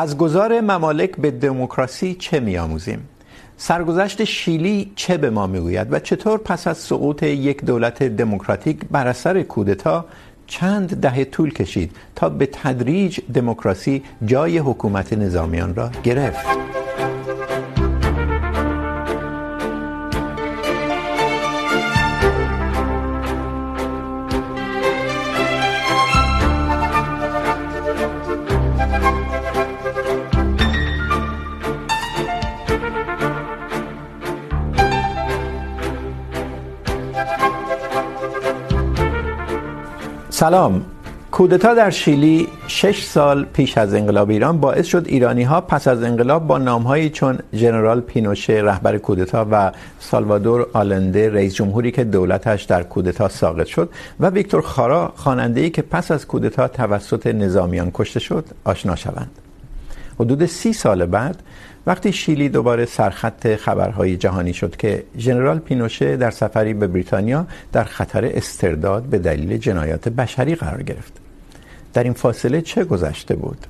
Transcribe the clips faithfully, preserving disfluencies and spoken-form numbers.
از گذار ممالک به دموکراسی چه می‌آموزیم؟ سرگذشت شیلی چه به ما میگوید و چطور پس از سقوط یک دولت دموکراتیک بر اثر کودتا چند دهه طول کشید تا به تدریج دموکراسی جای حکومت نظامیان را گرفت؟ سلام. کودتا در شیلی شش سال پیش از انقلاب ایران باعث شد ایرانی‌ها پس از انقلاب با نام‌هایی چون ژنرال پینوشه رهبر کودتا و سالوادور آلنده رئیس جمهوری که دولتش در کودتا ساقط شد و ویکتور خارا خواننده‌ای که پس از کودتا توسط نظامیان کشته شد آشنا شوند. حدود سی سال بعد وقتی شیلی دوباره سرخط خبرهای جهانی شد که ژنرال پینوشه در سفری به بریتانیا در خطر استرداد به دلیل جنایات بشری قرار گرفت. در این فاصله چه گذشته بود؟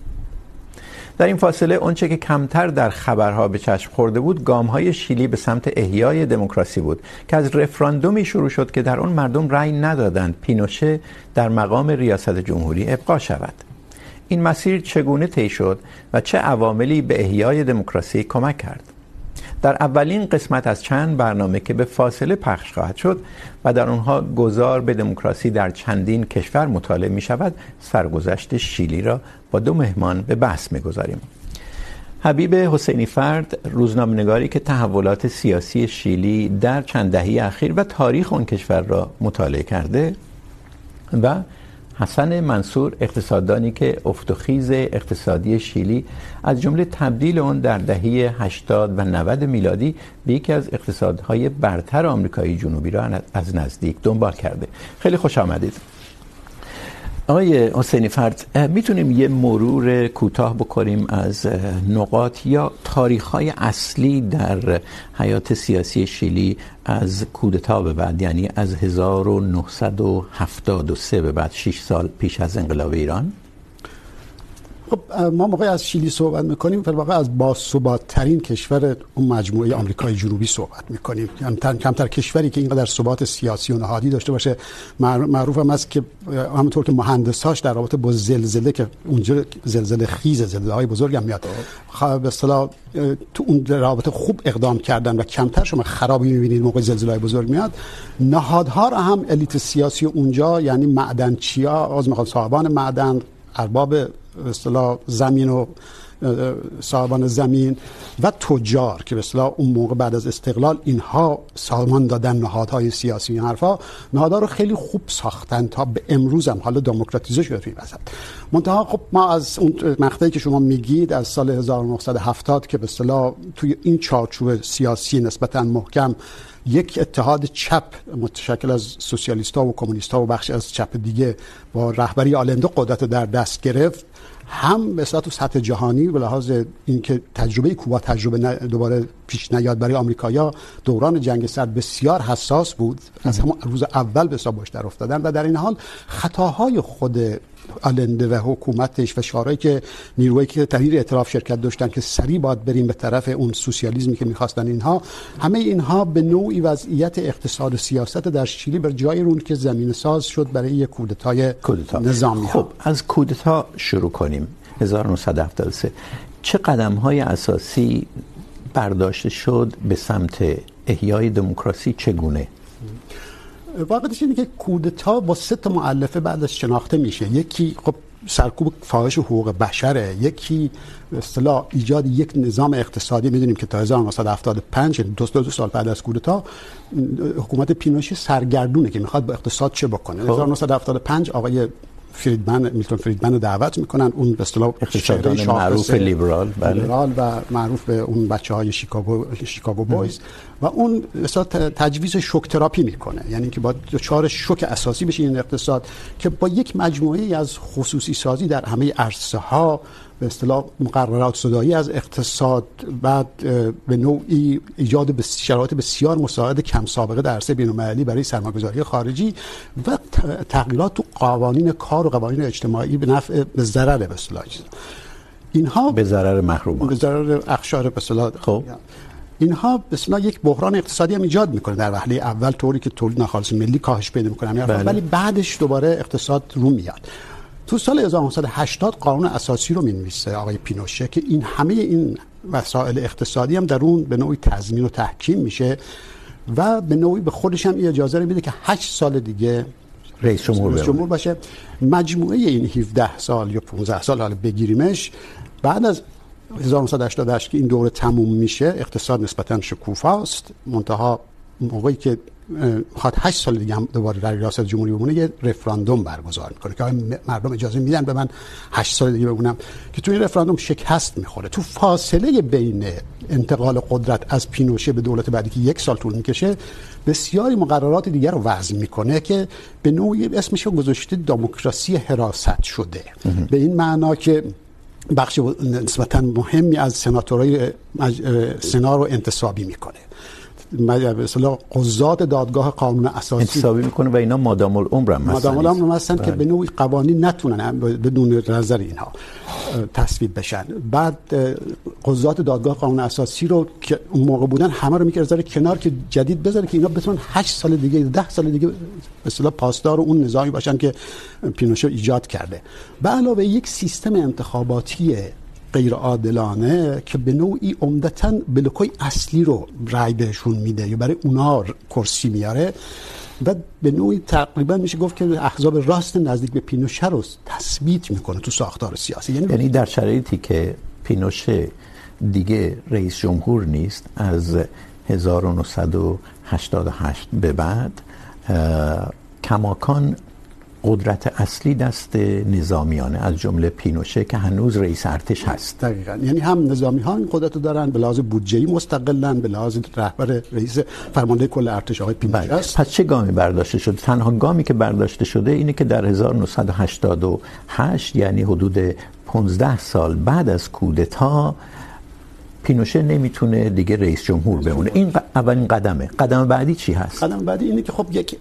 در این فاصله اونچه که کمتر در خبرها به چشم خورده بود گام‌های شیلی به سمت احیای دموکراسی بود که از رفراندومی شروع شد که در اون مردم رأی ندادند پینوشه در مقام ریاست جمهوری ابقا شود. این مسیر چگونه طی شد و چه عواملی به احیای دموکراسی کمک کرد؟ در اولین قسمت از چند برنامه که به فاصله پخش خواهد شد و در اونها گذار به دموکراسی در چندین کشور مطالعه می شود، سرگذشت شیلی را با دو مهمان به بحث می گذاریم. حبیب حسینیفرد، روزنامه‌نگاری که تحولات سیاسی شیلی در چند دهه اخیر و تاریخ آن کشور را مطالعه کرده، و حسن منصور، اقتصاددانی که افت و خیز اقتصادی شیلی از جمله تبدیل اون در دهه هشتاد و نود میلادی به یکی از اقتصادهای برتر آمریکای جنوبی را از نزدیک دنبال کرده. خیلی خوش آمدید. آقای حسینیفرد، میتونیم یه مرور کوتاه بکنیم از نقاط یا تاریخ‌های اصلی در حیات سیاسی شیلی از کودتا به بعد، یعنی از هزار و نهصد و هفتاد و سه به بعد، شش سال پیش از انقلاب ایران؟ خب ما موقعی از شیلی صحبت می‌کنیم در واقع از باثبات‌ترین کشور اون مجموعه آمریکای جنوبی صحبت می‌کنیم. کمتر کمتر کشوری که اینقدر ثبات سیاسی و نهادی داشته باشه. معروف هم است که همونطور که مهندساش در رابطه با زلزله که اونجا زلزله خیز زلزله‌های بزرگ هم میاد، به اصطلاح تو اون رابطه خوب اقدام کردن و کمتر شما خرابی می‌بینید موقع زلزله‌های بزرگ میاد. نهادها را هم الیت سیاسی اونجا، یعنی معدنچیا، از میخوان صاحبان معدن، ارباب به اصطلاح زمین و صاحبان زمین و تجار که به اصطلاح اون موقع بعد از استقلال اینها سامان دادن نهادهای سیاسی، این حرفا، نهادها رو خیلی خوب ساختن تا به امروز هم. حالا دموکراتیزه شده این وسط. منتها خب ما از اون مقطعی که شما میگید از سال هزار و نهصد و هفتاد که به اصطلاح توی این چارچوب سیاسی نسبتاً محکم یک اتحاد چپ متشکل از سوسیالیست‌ها و کمونیست‌ها و بخش از چپ دیگه با رهبری آلنده قدرت در دست گرفت، هم به صورت سطح جهانی به لحاظ اینکه تجربه کوبا تجربه دوباره پیش نیاد برای آمریکایا، دوران جنگ سرد بسیار حساس بود، از همون روز اول به حساب در افتادن، و در این حال خطاهای خود آلنده و حکومتش و شعارهایی که نیروهایی که تحریر اعتراف شرکت داشتن که سریع باید بریم به طرف اون سوسیالیسمی که می‌خواستن، اینها همه اینها به نوعی وضعیت اقتصاد و سیاست در شیلی بر جای رون که زمین ساز شد برای یک کودتای کودتا نظامی. خب از کودتا شروع کنیم. هزار و نهصد و هفتاد و سه چه قدم‌های اساسی برداشته شد به سمت احیای دموکراسی؟ چگونه؟ واقعیتش اینه که کودتا با سه تا مؤلفه بعدش شناخته میشه. یکی خب سرکوب فاحش حقوق بشره، یکی به اصطلاح ایجاد یک نظام اقتصادی، میدونیم که تا هزار و نهصد و هفتاد و پنج دو سال دو سال بعد از کودتا حکومت پینوشه سرگردونه که میخواد با اقتصاد چه بکنه. هزار و نهصد و هفتاد و پنج آقای فریدمن، میلتون فریدمن رو دعوت میکنن، اون به اصطلاح اقتصاددان معروف لیبرال، بله، لیبرال و معروف به اون بچه‌های شیکاگو شیکاگو بویز، و اون اصطلاح تجویز شوک تراپی میکنه، یعنی اینکه با دچار شوک اساسی بشه این اقتصاد که با یک مجموعه‌ای از خصوصی سازی در همه عرصه‌ها، به اصطلاح مقررات صدایی از اقتصاد، بعد به نوعی ایجاد شرایط بسیار مساعد کم سابقه در عرصه بین‌المللی برای سرمایه‌گذاری خارجی و تغییرات تو قوانین کار و قوانین اجتماعی به نفع به ضرر به اصطلاح. اینها به ضرر محرومان، به ضرر اقشار به اصطلاح خب اینها به اصطلاح یک بحران اقتصادی هم ایجاد میکنه در وهله اول، طوری که تولید ناخالص ملی کاهش پیدا میکنه، ولی بعدش دوباره اقتصاد رو میاد. تو سال هزار و نهصد و هشتاد قانون اساسی رو می‌نویسه آقای پینوشه که این همه این مسائل اقتصادی هم در اون به نوعی تضمین و تحکیم میشه و به نوعی به خودش هم اجازه میده که هشت سال دیگه رئیس جمهور رئیس جمهور باشه. مجموعه این هفده سال یا پانزده سال حالا بگیریمش، بعد از هزار و نهصد و هشتاد و هشت که این دوره تموم میشه اقتصاد نسبتاً شکوفاست، منتها موقعی که خاطر هشت سال دیگه هم دوباره در ریاست جمهوری بمونه یه رفراندوم برگزار میکنه که آیا مردم اجازه میدن به من هشت سال دیگه بمونم، که تو این رفراندوم شکست میخوره. تو فاصله بین انتقال قدرت از پینوشه به دولت بعدی که یک سال طول میکشه بسیاری مقررات دیگر رو وضع میکنه که به نوعی اسمش رو گذاشته دموکراسی حراست شده امه. به این معنا که بخش نسبتاً مهمی از سناتورای سنا رو انتصابی میکنه، به اصطلاح قضات دادگاه قانون اساسی انتصابی میکنه و اینا مادام العمر هم هستن، مادام العمر هستن که به نوعی قوانین نتونن بدون نظر اینها تصویب بشن. بعد قضات دادگاه قانون اساسی رو که اون موقع بودن همه رو می‌ذاره کنار که جدید بذاره که اینا بتونن هشت سال دیگه ده سال دیگه به اصطلاح پاسدار اون نظامی باشن که پینوشه ایجاد کرده. به علاوه یک سیستم انتخاباتی غیر عادلانه که به نوعی عمدتاً بلوکای اصلی رو رای بهشون میده یا برای اونا کرسی میاره و به نوعی تقریبا میشه گفت که احزاب راست نزدیک به پینوشه رو تثبیت میکنه تو ساختار سیاسی. یعنی یعنی در شرایطی که پینوشه دیگه رئیس جمهور نیست از هزار و نهصد و هشتاد و هشت به بعد کماکان قدرت اصلی دست نظامیانه از جمله پینوشه که هنوز رئیس ارتش هست. دقیقاً، یعنی هم نظامی ها این قدرت رو دارن، به لحاظ بودجه‌ای مستقلن، به لحاظ رهبر رئیس فرمانده کل ارتش آقای پینوشه است. پس چه گامی برداشته شد؟ تنها گامی که برداشته شده اینه که در هزار و نهصد و هشتاد و هشت یعنی حدود پانزده سال بعد از کودتا پینوشه نمیتونه دیگه رئیس جمهور بمونه. این اولین قدمه. قدم بعدی چی هست؟ قدم بعدی اینه که خب یک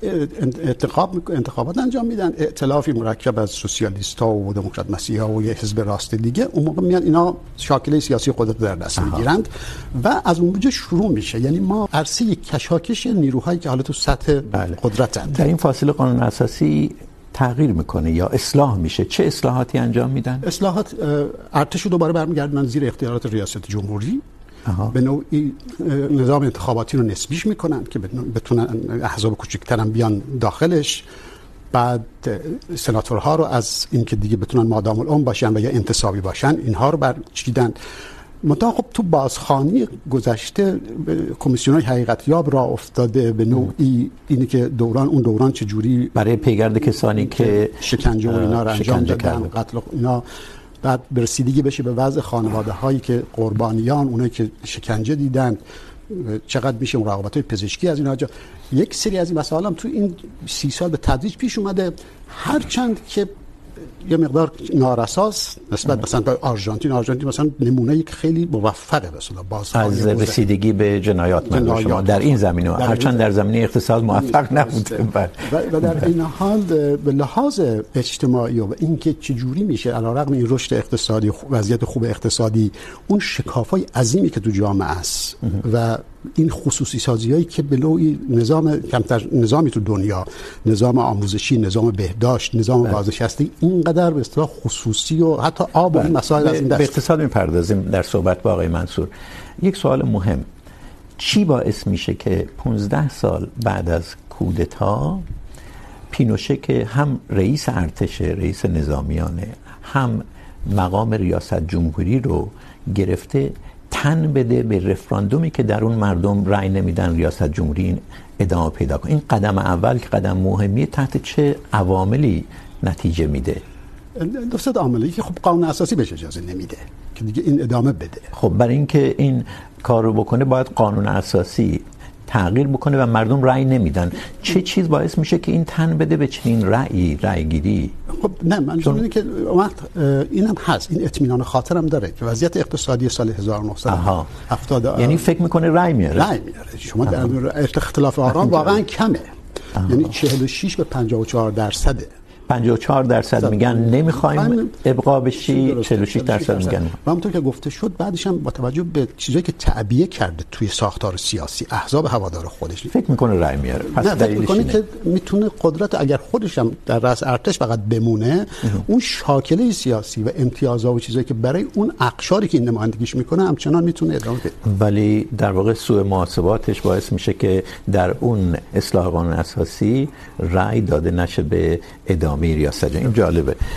انتخاب انتخابات انجام میدن، ائتلافی مرکب از سوسیالیست‌ها و دموکرات مسیحا و یه حزب راست دیگه، اون موقع میان اینا شاکله سیاسی قدرت در دست میگیرند و از اونجا شروع میشه. یعنی ما عرصه کشاکش نیروهایی که حالا تو سطح بله. قدرتند. در این فاصله قانون اساسی تغییر میکنه یا اصلاح میشه. چه اصلاحاتی انجام میدن؟ اصلاحات ارتش رو دوباره برمیگردونن زیر اختیارات ریاست جمهوری، به نوعی نظام انتخاباتی رو نسبیش میکنن که بتونن احزاب کوچکتر هم بیان داخلش. بعد سناتورها رو از اینکه دیگه بتونن مادام العمر باشن و یا انتصابی باشن اینها رو برچیدن. منتها خب تو بازخوانی گذشته کمیسیون‌های حقیقت یاب را افتاده به نوعی اینه که دوران اون دوران چه جوری برای پیگرد کسانی که شکنجه و اینا را انجام دادن، قتل اینا، بعد برسیدگی بشه به وضع خانواده‌هایی که قربانیان، اونایی که شکنجه دیدن چقدر میشه، مراقبت‌های پزشکی از اینا جا. یک سری از این مسائل هم تو این سی سال به تدریج پیش اومده، هرچند که یه مقدار نارساس نسبت مثلا به آرژانتین آرژانتین مثلا نمونه یک خیلی موفقه به اصطلاح بازخوانی از رسیدگی به جنایات مردم شما در این زمینه، هرچند در زمینه اقتصاد موفق نبوده بله. و در این حال به لحاظ اجتماعی و اینکه چجوری میشه علی رغم این رشد اقتصادی، وضعیت خوب اقتصادی، اون شکافای عظیمی که تو جامعه است و این خصوصی سازیایی که به نوعی نظام کمتر نظامی تو دنیا، نظام آموزشی، نظام بهداشت، نظام بازنشستگی اینقدر به اصطلاح خصوصی و حتی آب و این مسائل از این دست. به اقتصاد می‌پردازیم در صحبت با آقای منصور. یک سوال مهم، چی باعث میشه که پانزده سال بعد از کودتا پینوشه که هم رئیس ارتش، رئیس نظامیانه، هم مقام ریاست جمهوری رو گرفته تن بده به رفراندومی که در اون مردم رأی نمیدن ریاست جمهوری این ادامه پیدا کنه؟ این قدم اول که قدم مهمیه تحت چه عواملی نتیجه میده؟ دو سه عاملی که خب قانون اساسی بهش اجازه نمیده که دیگه این ادامه بده. خب برای اینکه این کار رو بکنه باید قانون اساسی تغییر بکنه و مردم رأی نمیدن. چه چیز باعث میشه که این تن بده به چنین رأی رأیگیری؟ خب نه منظور اینه که وقت اینم هست، این اطمینان خاطر هم داره که وضعیت اقتصادی سال هزار و نهصد و هفتاد یعنی فکر میکنه رأی میاره رأی میاره شما در مورد اختلاف آرا واقعا کمه، یعنی چهل و شش به پنجاه و چهار درصد پنجاه و چهار درصد میگن نمیخوایم ابقا بشی، چهل و شش درصد میگن. و همونطور که گفته شد بعدش هم با توجه به چیزایی که تعبیه کرده توی ساختار سیاسی احزاب هوادار خودش فکر میکنه رأی میاره. پس دلیلش اینه میکنه که میتونه قدرت اگر خودش هم در رأس ارتش فقط بمونه اه. اون شاکله سیاسی و امتیازها و چیزایی که برای اون اقشاری که این نمایندگیش میکنه همچنان میتونه ادامه بده، ولی در واقع سوء محاسباتش باعث میشه که در اون اصلاح قانون اساسی رأی داده نشه به ادامه ریاست. این جالبه.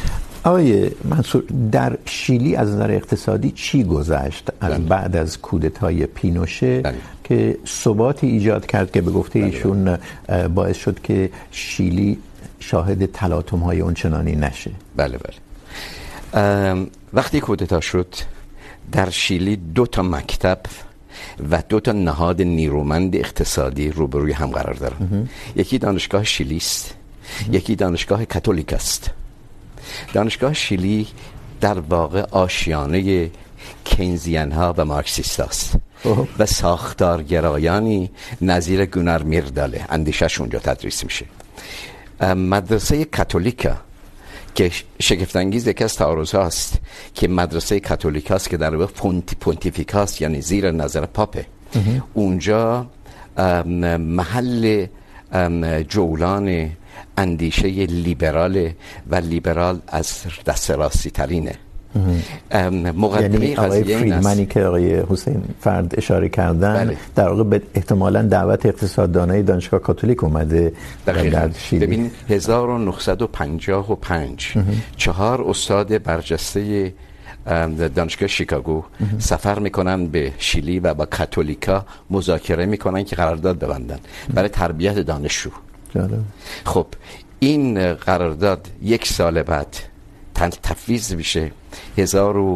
آقای منصور، در شیلی از نظر اقتصادی چی گذشت از بعد از کودتای پینوشه بلد. که ثباتی ایجاد کرد که به گفته ایشون باعث شد که شیلی شاهد تلاطم‌های اونچنانی نشه؟ بله بله. وقتی کودتا شد در شیلی دو تا مکتب و دو تا نهاد نیرومند اقتصادی روبروی هم قرار دارن. یکی دانشگاه شیلی است، یکی دانشگاه کاتولیک است. دانشگاه شیلی در واقع آشیانه کینزیان ها و مارکسیست است و ساختارگرایانی نظیر گونار میرداله اندیشش اونجا تدریس میشه. مدرسه کاتولیکا که شگفت انگیز یکی از تعارضها است که مدرسه کاتولیکا است که در واقع پونتی پونتیفیکاس یعنی زیر نظر پاپه، اونجا محل جولان اندیشه لیبرال و لیبرال از دست راستی ترینه. یعنی آقای فریدمنی که آقای حسین فرد اشاره کردن بله. در واقع احتمالاً دعوت اقتصاددانای دانشگاه کاتولیک اومده در شیلی. ببین هزار و نهصد و پنجاه و پنج چهار استاد برجسته دانشگاه شیکاگو سفر میکنن به شیلی و با کاتولیکا مذاکره میکنن که قرارداد ببندن برای تربیت دانشجو. جالب. خب این قرارداد یک سال بعد تفویض میشه. هزار و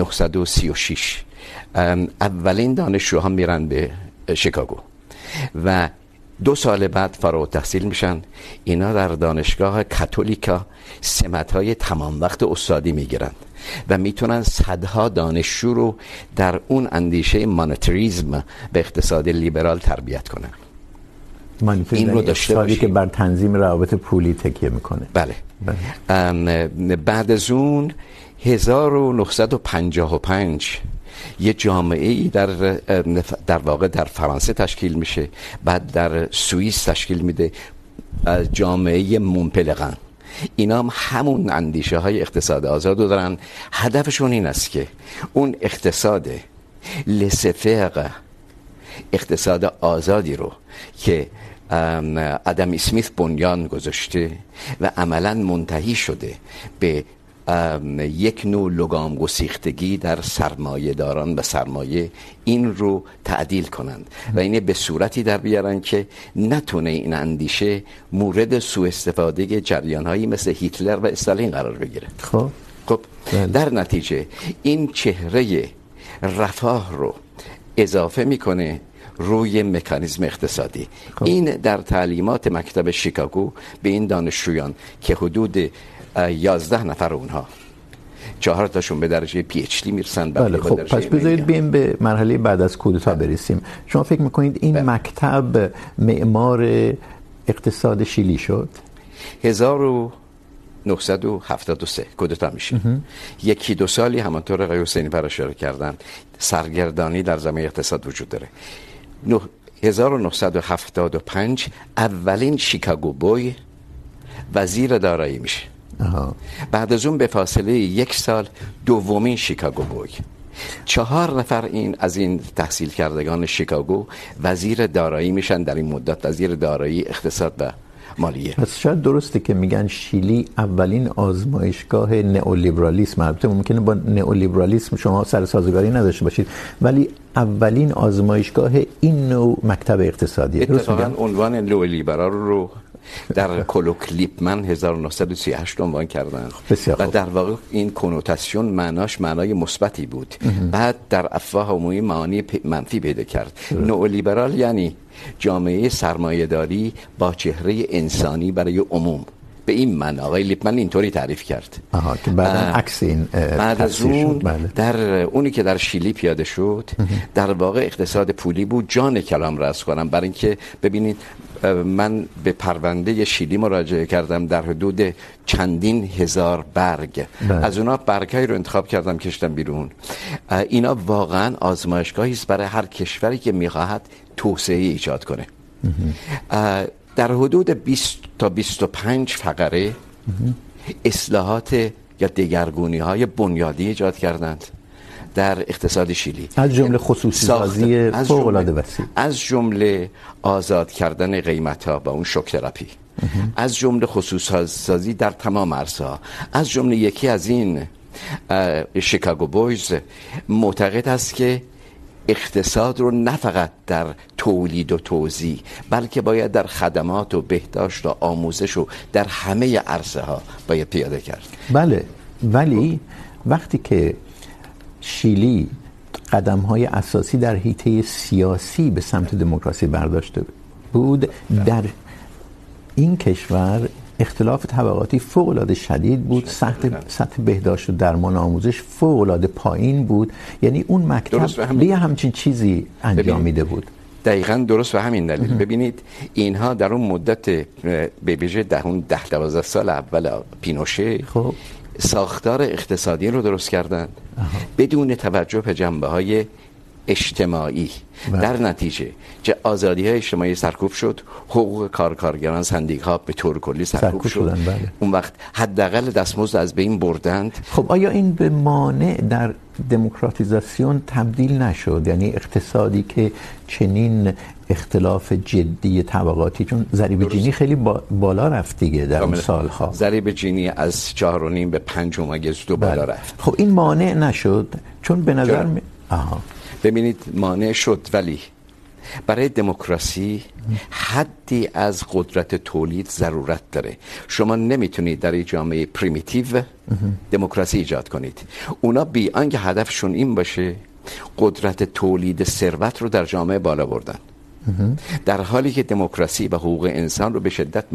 نهصد و سی و شش اولین دانشجوها میرن به شیکاگو و دو سال بعد فارغ التحصیل میشن. اینا در دانشگاه کاتولیکا سمت‌های تمام وقت استادی میگیرن و میتونن صدها دانشجو رو در اون اندیشه مانتریزم به اقتصاد لیبرال تربیت کنن. این رو داشته باشی که بر تنظیم روابط پولی تکیه میکنه. بله, بله. بعد از اون هزار و نهصد و پنجاه و پنج یه جامعه‌ای در در واقع در فرانسه تشکیل میشه، بعد در سوئیس تشکیل میده جامعه مونپلگان. اینا هم همون اندیشه های اقتصاد آزاد رو دارن. هدفشون این است که اون اقتصاد لسفر اقتصاد آزادی رو که آدم اسمیت بنیان گذاشته و عملا منتهی شده به یک نوع لگام گسیختگی در سرمایه داران و سرمایه، این رو تعدیل کنند و اینه به صورتی در بیارن که نتونه این اندیشه مورد سوء استفاده جریان‌هایی مثل هیتلر و استالین قرار بگیره. خب خب در نتیجه این چهره رفاه رو اضافه میکنه روی مکانیزم اقتصادی. خب. این در تعلیمات مکتب شیکاگو به این دانشجویان که حدود یازده نفر اونها چهار تاشون به درجه پی اچ دی میرسن. بله خب پس بذارید بیم به مرحله بعد از کودتا برسیم. شما فکر میکنید این بله. مکتب معمار اقتصاد شیلی شد؟ هزار و نهصد و هفتاد و سه کودتا میشه. یکی دو سالی همانطور آقای حسینی پر اشاره کردن سرگردانی در زمینه اقتصاد وجود داره. هزار و نهصد و هفتاد و پنج اولین شیکاگو بوی وزیر دارایی میشه. آها. بعد از اون به فاصله یک سال دومین شیکاگو بوی، چهار نفر این از این تحصیل کردگان شیکاگو وزیر دارایی میشن. در این مدت وزیر دارایی، اقتصاد و مالیه. پس شاید درسته که میگن شیلی اولین آزمایشگاه نئولیبرالیسم، البته ممکنه با نئولیبرالیسم شما سر سازگاری نداشته باشید، ولی اولین آزمایشگاه این نوع مکتب اقتصادی. اتفاقاً عنوان نئولیبرال رو در کلوکلیپمن هزار و نهصد و سی و هشت عنوان کردن و در واقع این کنوتاسیون معناش معنای مثبتی بود. بعد در افواه عمومی معانی منفی پیدا کرد. نئولیبرال یعنی جامعه سرمایه‌داری با چهره انسانی برای عموم به این معنی آقای لیپمن اینطوری تعریف کرد. آها که بعد عکس این بعد از اون بله. در اونی که در شیلی پیاده شد در واقع اقتصاد پولی بود. جان کلام را از کنم برای اینکه ببینید من به پرونده شیلی مراجعه کردم در حدود چندین هزار برگ بله. از اونها برگ‌هایی رو انتخاب کردم کشتم بیرون. اینا واقعا آزمایشگاهی است برای هر کشوری که می‌خواهد توسعه ایجاد کنه. در حدود بیست تا بیست و پنج فقره اصلاحات یا دگرگونی‌های بنیادی ایجاد کردند در اقتصاد شیلی، از جمله خصوصی سازی فوق‌العاده وسیع، از جمله آزاد کردن قیمت‌ها با اون شوک تراپی، از جمله خصوصی سازی در تمام عرصه‌ها. از جمله یکی از این شیکاگو بویز معتقد است که اقتصاد رو نه فقط در تولید و توزیع بلکه باید در خدمات و بهداشت و آموزش و در همه عرصه ها باید پیاده کرد. بله، ولی وقتی که شیلی قدم های اساسی در حیطه سیاسی به سمت دموکراسی برداشته بود، در این کشور اختلاف طبقاتی فوق العاده شدید بود، سطح سطح بهداشت و درمان و آموزش فوق العاده پایین بود، یعنی اون مکتب یه همچین چیزی انجام میده بود. دقیقاً درست و همین دلیل اه. ببینید اینها در اون مدت به ویژه در اون ده تا دوازده سال اول پینوشه خب ساختار اقتصادی رو درست کردند بدون توجه به جنبه‌های اجتماعی. در نتیجه که آزادی‌های اجتماعی سرکوب شد، حقوق کارگران سندیکا به طور کلی سرکوب شد. بله. اون وقت حداقل دستمزد از بین بردند. خب آیا این به مانع در دموکراتیزاسیون تبدیل نشد؟ یعنی اقتصادی که چنین اختلاف جدی طبقاتی، چون ضریب جینی خیلی با... بالا رفت دیگه در اون سال‌ها، ضریب جینی از چهار و نیم به پنج و دو بالا رفت. خب این مانع نشد چون به نظر م... آها ببینید مانع شد، ولی برای دموکراسی حدی از قدرت تولید ضرورت داره. شما نمیتونید در یک جامعه پریمیتیو دموکراسی ایجاد کنید. اونا بی آنکه هدفشون این باشه قدرت تولید ثروت رو در جامعه بالا بردن، در حالی که دموکراسی و حقوق انسان رو به شدت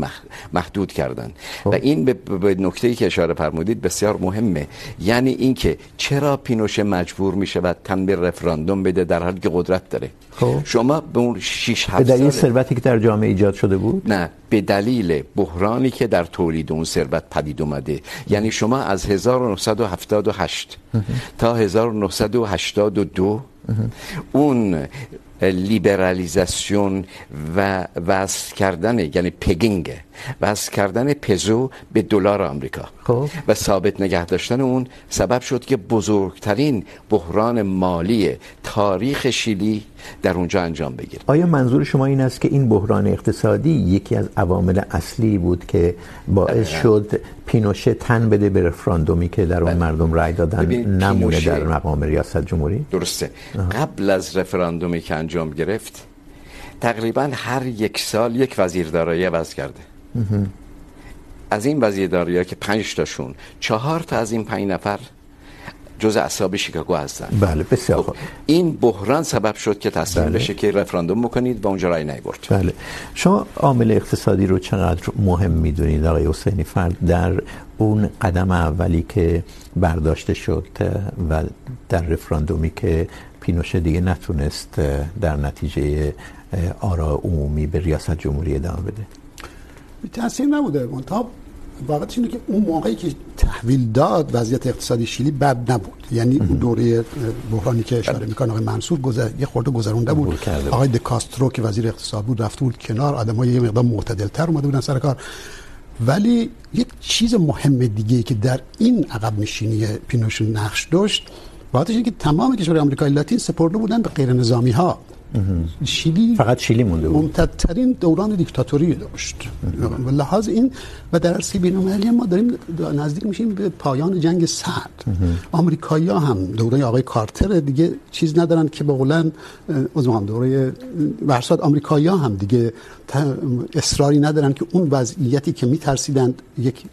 محدود کردن. و این به نکته‌ای که اشاره فرمودید بسیار مهمه، یعنی اینکه چرا پینوشه مجبور میشه و تن به رفراندوم بده در حالی که قدرت داره. خوب. شما به اون شش هفت به دلیل ثروتی که در جامعه ایجاد شده بود، نه به دلیل بحرانی که در تولید اون ثروت پدید اومده. یعنی شما از هزار و نهصد و هفتاد و هشت تا هزار و نهصد و هشتاد و دو اون لیبرالیزاسیون و وصل کردن، یعنی پگینگ، وصل کردن پزو به دلار آمریکا خوب. و ثابت نگه داشتن اون سبب شد که بزرگترین بحران مالی تاریخ شیلی در اونجا انجام بگیره. آیا منظور شما این است که این بحران اقتصادی یکی از عوامل اصلی بود که باعث شد پینوشه تن بده به رفراندومی که در اون مردم رای دادن نمونه در مقام ریاست جمهوری؟ درسته. آه. قبل از رفراندومی که انجام گرفت تقریبا هر یک سال یک وزیردارایی عوض کرده. از این وزیرداریا که پنج تاشون، چهار تا از این پنج نفر جزء اصحاب شیکاگو هستن. بله بسیار خوب. این بحران سبب شد که تصمیم بله. بشه که رفراندوم بکنید و اونجا رای نیاورد. بله. شما عامل اقتصادی رو چقدر مهم میدونید آقای حسینی‌فرد در اون قدم اولی که برداشته شد و در رفراندومی که پینوشه دیگه نتونست در نتیجه آراء عمومی به ریاست جمهوری ادامه بده؟ تأثیر نبوده. منتها واقعیت اینه که اون موقعی که تحویل داد وضعیت اقتصادی شیلی بد نبود. یعنی اون دوره بحرانی که اشاره می‌کنه آقای منصور گذر یه خورده گذرونده بود. آقای دکاسترو که وزیر اقتصاد بود رفته بود کنار، آدم‌ها یه مقدار معتدل‌تر اومده بودن سر کار. ولی یک چیز مهم دیگه‌ای که در این عقب نشینی پینوشه نقش داشت واقعیت اینه که تمام کشورهای آمریکای لاتین سپرده بودن به غیر نظامی‌ها. شیلی فقط شیلی مونده بود. ممتدترین دوران دیکتاتوری داشت. به لحاظ این و در عرصه بین‌المللی ما داریم نزدیک میشیم به پایان جنگ سرد. آمریکایی‌ها هم دوره آقای کارتر دیگه چیز ندارن که به قولن عزم دوره ورساد، آمریکایی‌ها هم دیگه اصراری ندارن که اون وضعیتی که می‌ترسیدند یک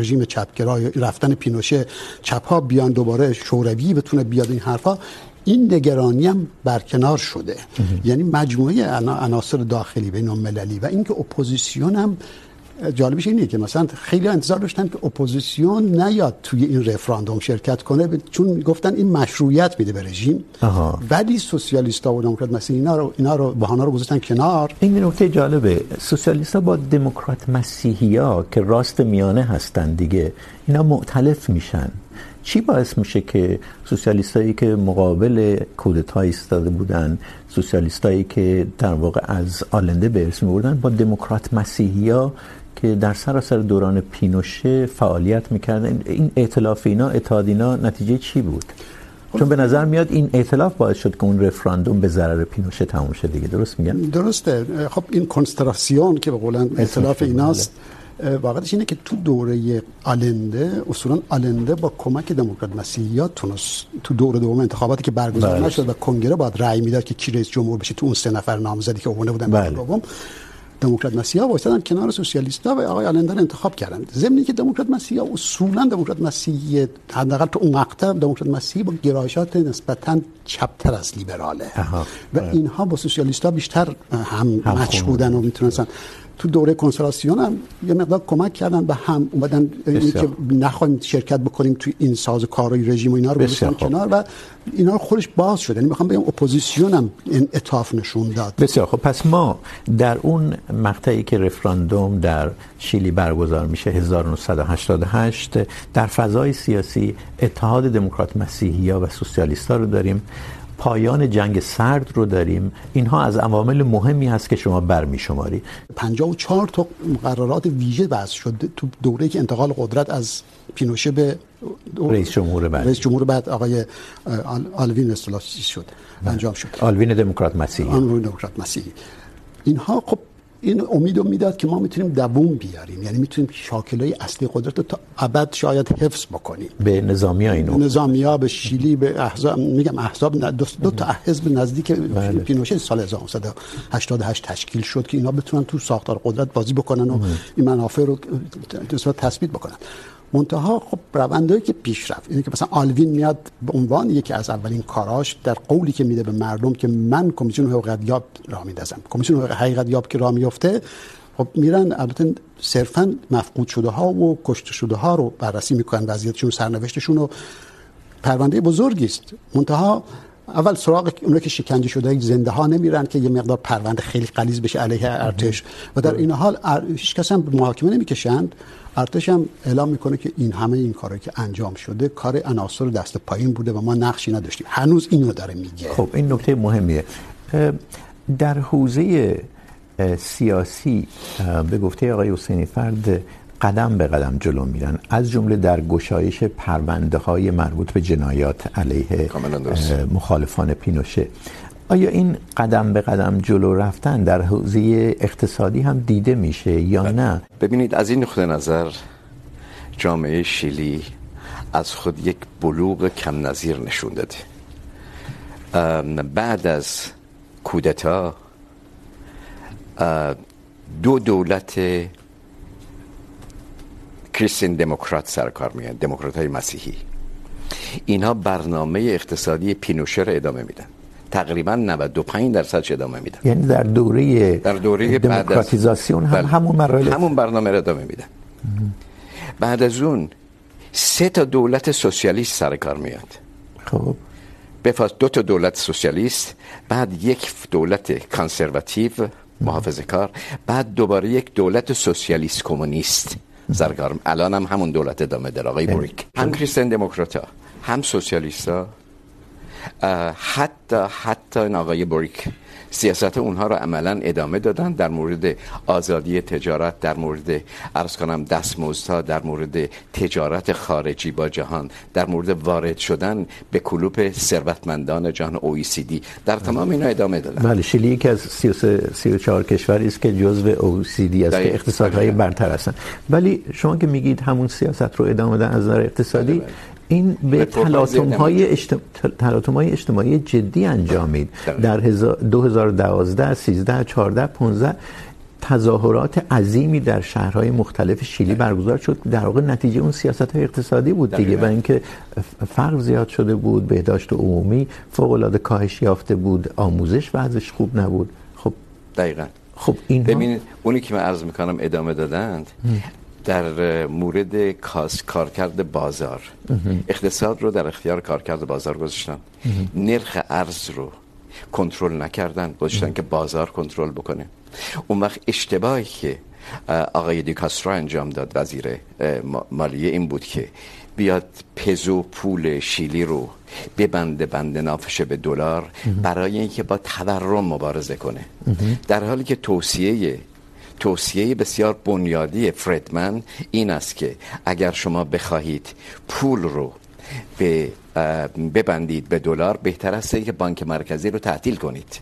رژیم چپگرای رفتن پینوشه چپ‌ها بیان دوباره شوروی بتونه بیاد این حرفا، این نگرانی هم برکنار شده. یعنی مجموعه عناصر داخلی بین المللی و اینکه اپوزیسیون هم جالبش اینه که مثلا خیلی انتظار داشتن که اپوزیسیون نیاد توی این رفراندوم شرکت کنه، چون میگفتن این مشروعیت میده به رژیم. آها. ولی سوسیالیست‌ها و دموکرات مثلا اینا رو اینا رو بهانه رو گذاشتن کنار. این نکته جالبه، سوسیالیست‌ها با دموکرات مسیحی‌ها که راست میانه هستن دیگه اینا مختلف میشن. چی باعث میشه که سوسیالیستایی که مقابل کودتا ایستاده بودن، سوسیالیستایی که در واقع از آلنده به ارث می‌بردن، با دموکرات مسیحی‌ها که در سراسر دوران پینوشه فعالیت می‌کردن، این ائتلاف اینا، اتحاد اینا نتیجه چی بود؟ چون به نظر میاد این ائتلاف باعث شد که اون رفراندوم به ضرر پینوشه تموم شه دیگه. درست میگم؟ درسته. خب این کنستراسیون که به قول ائتلاف ایناست، واقعیتش اینه که تو دوره آلنده، اصولا آلنده با کمک دموکرات مسیحی‌ها تونست تو دوره دوم انتخاباتی که برگزار نشد و کنگره باید رأی میداد که کی رئیس جمهور بشه، تو اون سه نفر نامزدی که اون بودن در دوم، دموکرات مسیحا وایسادن کنار سوسیالیست‌ها و آقای آلنده رو انتخاب کردن. ضمن اینکه دموکرات مسیحا اصولا دموکرات مسیحی، حداقل تو اون مقطع دموکرات مسیحی با گرایشات نسبتاً چپ‌تر از لیبراله اها. و اینها با سوسیالیست‌ها بیشتر هم مچ بودن و میتونستن تو دوره کنسولاسیون هم یه مقدار کمک کردن به هم، اومدن اینکه نخوایم شرکت بکنیم توی این سازوکارهای رژیم و اینا رو گذاشتن کنار و اینا رو خودش باز شد. یعنی میخوام بگم اپوزیسیون هم این اتحاف نشون داد. بسیار خب. پس ما در اون مقطعی که رفراندوم در شیلی برگزار میشه هزار و نهصد و هشتاد و هشت، در فضای سیاسی اتحاد دموکرات مسیحی‌ها و سوسیالیست‌ها رو داریم، پایان جنگ سرد رو داریم. اینها از عوامل مهمی هست که شما برمی‌شماری. پنجاه و چهار تا مقررات ویژه وضع شد تو دوره‌ای که انتقال قدرت از پینوشه به رئیس جمهور بعد رئیس جمهور بعد آقای آلوین استلاسی شد، انجام شد. آلوین دموکرات مسیحی آلوین دموکرات مسیحی اینها خب این امیدو میداد که ما میتونیم دووم بیاریم، یعنی میتونیم شاکل‌های اصلی قدرت رو تا ابد شاید حفظ بکنیم. به نظامی‌ها اینو نظامی‌ها به شیلی، به احزاب، میگم احزاب، دو, دو تا حزب نزدیک پینوشه سال هزار و نهصد و هشتاد و هشت تشکیل شد که اینا بتونن تو ساختار قدرت بازی بکنن و این منافع رو نسبت تثبیت بکنن. منتها خب روندهایی که پیش رفت اینه که مثلا آلوین میاد به عنوان یکی از اولین کاراش در قولی که میده به مردم که من کمیسیون حقیقت یاب را میندازم، کمیسیون حقیقت یاب که را میفته خب میرن البته صرفا مفقود شده ها و کشته شده ها رو بررسی میکنن، وضعیتشون، سرنوشتشون، و پرونده بزرگی است. منتها اول سراغ اونایی که شکنجه شده، زنده ها نمیرن که یه مقدار پرونده خیلی غلیظ بشه علیه ارتش، و در این حال هیچ کس هم محاکمه نمیکشند. ارتش هم اعلام میکنه که این همه این کارهایی که انجام شده کار عناصر دست پایین بوده و ما نقشی نداشتیم. هنوز اینو داره میگه. خب این نکته مهمیه. در حوزه سیاسی به گفته آقای حسینیفرد قدم به قدم جلو میرن، از جمله در گشایش پرونده های مربوط به جنایات علیه مخالفان پینوشه. آیا این قدم به قدم جلو رفتن در حوزه اقتصادی هم دیده میشه یا نه؟ ببینید، از این نقطه نظر جامعه شیلی از خود یک بلوغ کم نظیر نشون داده. بعد از کودتا دو دولت کریستین دموکرات سرکار میان، دموکرات‌های مسیحی. اینها برنامه اقتصادی پینوشه را ادامه میدن، تقریبا نود و پنج درصدش ادامه میدن. یعنی در دوره در دوره دموکراتیزاسیون هم همون مراحل همون برنامه را ادامه میدن. بعد از اون سه تا دولت سوسیالیست سر کار میاد. خب بفاس دو تا دولت سوسیالیست، بعد یک دولت کانسرواتیو محافظه‌کار، بعد دوباره یک دولت سوسیالیست کمونیست سرکار. الان هم همون دولت ادامه داره. آقای بوریک هم کریستین دموکرات‌ها هم سوسیالیست‌ها، حتی حتی آقای بوریک سیاست اونها رو عملا ادامه دادن در مورد آزادی تجارت، در مورد عرض کنم دستمزدها، در مورد تجارت خارجی با جهان، در مورد وارد شدن به کلوپ ثروتمندان جهان او ای سی دی، در تمام اینا ادامه دادن. بله، شیلی یکی از سی و چهار کشوری است که جزو او سی دی است که اقتصادهای برتر هستند. ولی شما که میگید همون سیاست رو ادامه دادن از نظر اقتصادی، این به تلاطم‌های اجتماعی تلاطم‌های اجتماعی جدی انجامید. در دو هزار و دوازده، سیزده، چهارده، پانزده تظاهرات عظیمی در شهرهای مختلف شیلی برگزار شد. در واقع نتیجه اون سیاست‌های اقتصادی بود دیگه، و اینکه فقر زیاد شده بود، بهداشت عمومی فوق‌العاده کاهش یافته بود، آموزش و ارزش خوب نبود. خب دقیقاً. خب اینها ببینید اونی که من عرض میکنم ادامه دادند در مورد کارکرد بازار، اقتصاد رو در اختیار کارکرد بازار گذاشتن، نرخ ارز رو کنترل نکردن، گذاشتن که بازار کنترل بکنه. اون وقت اشتباهی که آقای دیکاسترو انجام داد وزیر مالیه این بود که بیاد پزو پول شیلی رو ببنده بنده نافشه به دلار برای اینکه با تورم مبارزه کنه، در حالی که توصیه توصیه بسیار بنیادی فریدمن این است که اگر شما بخواهید پول رو به ببندید به دلار، بهتر است که بانک مرکزی رو تعطیل کنید.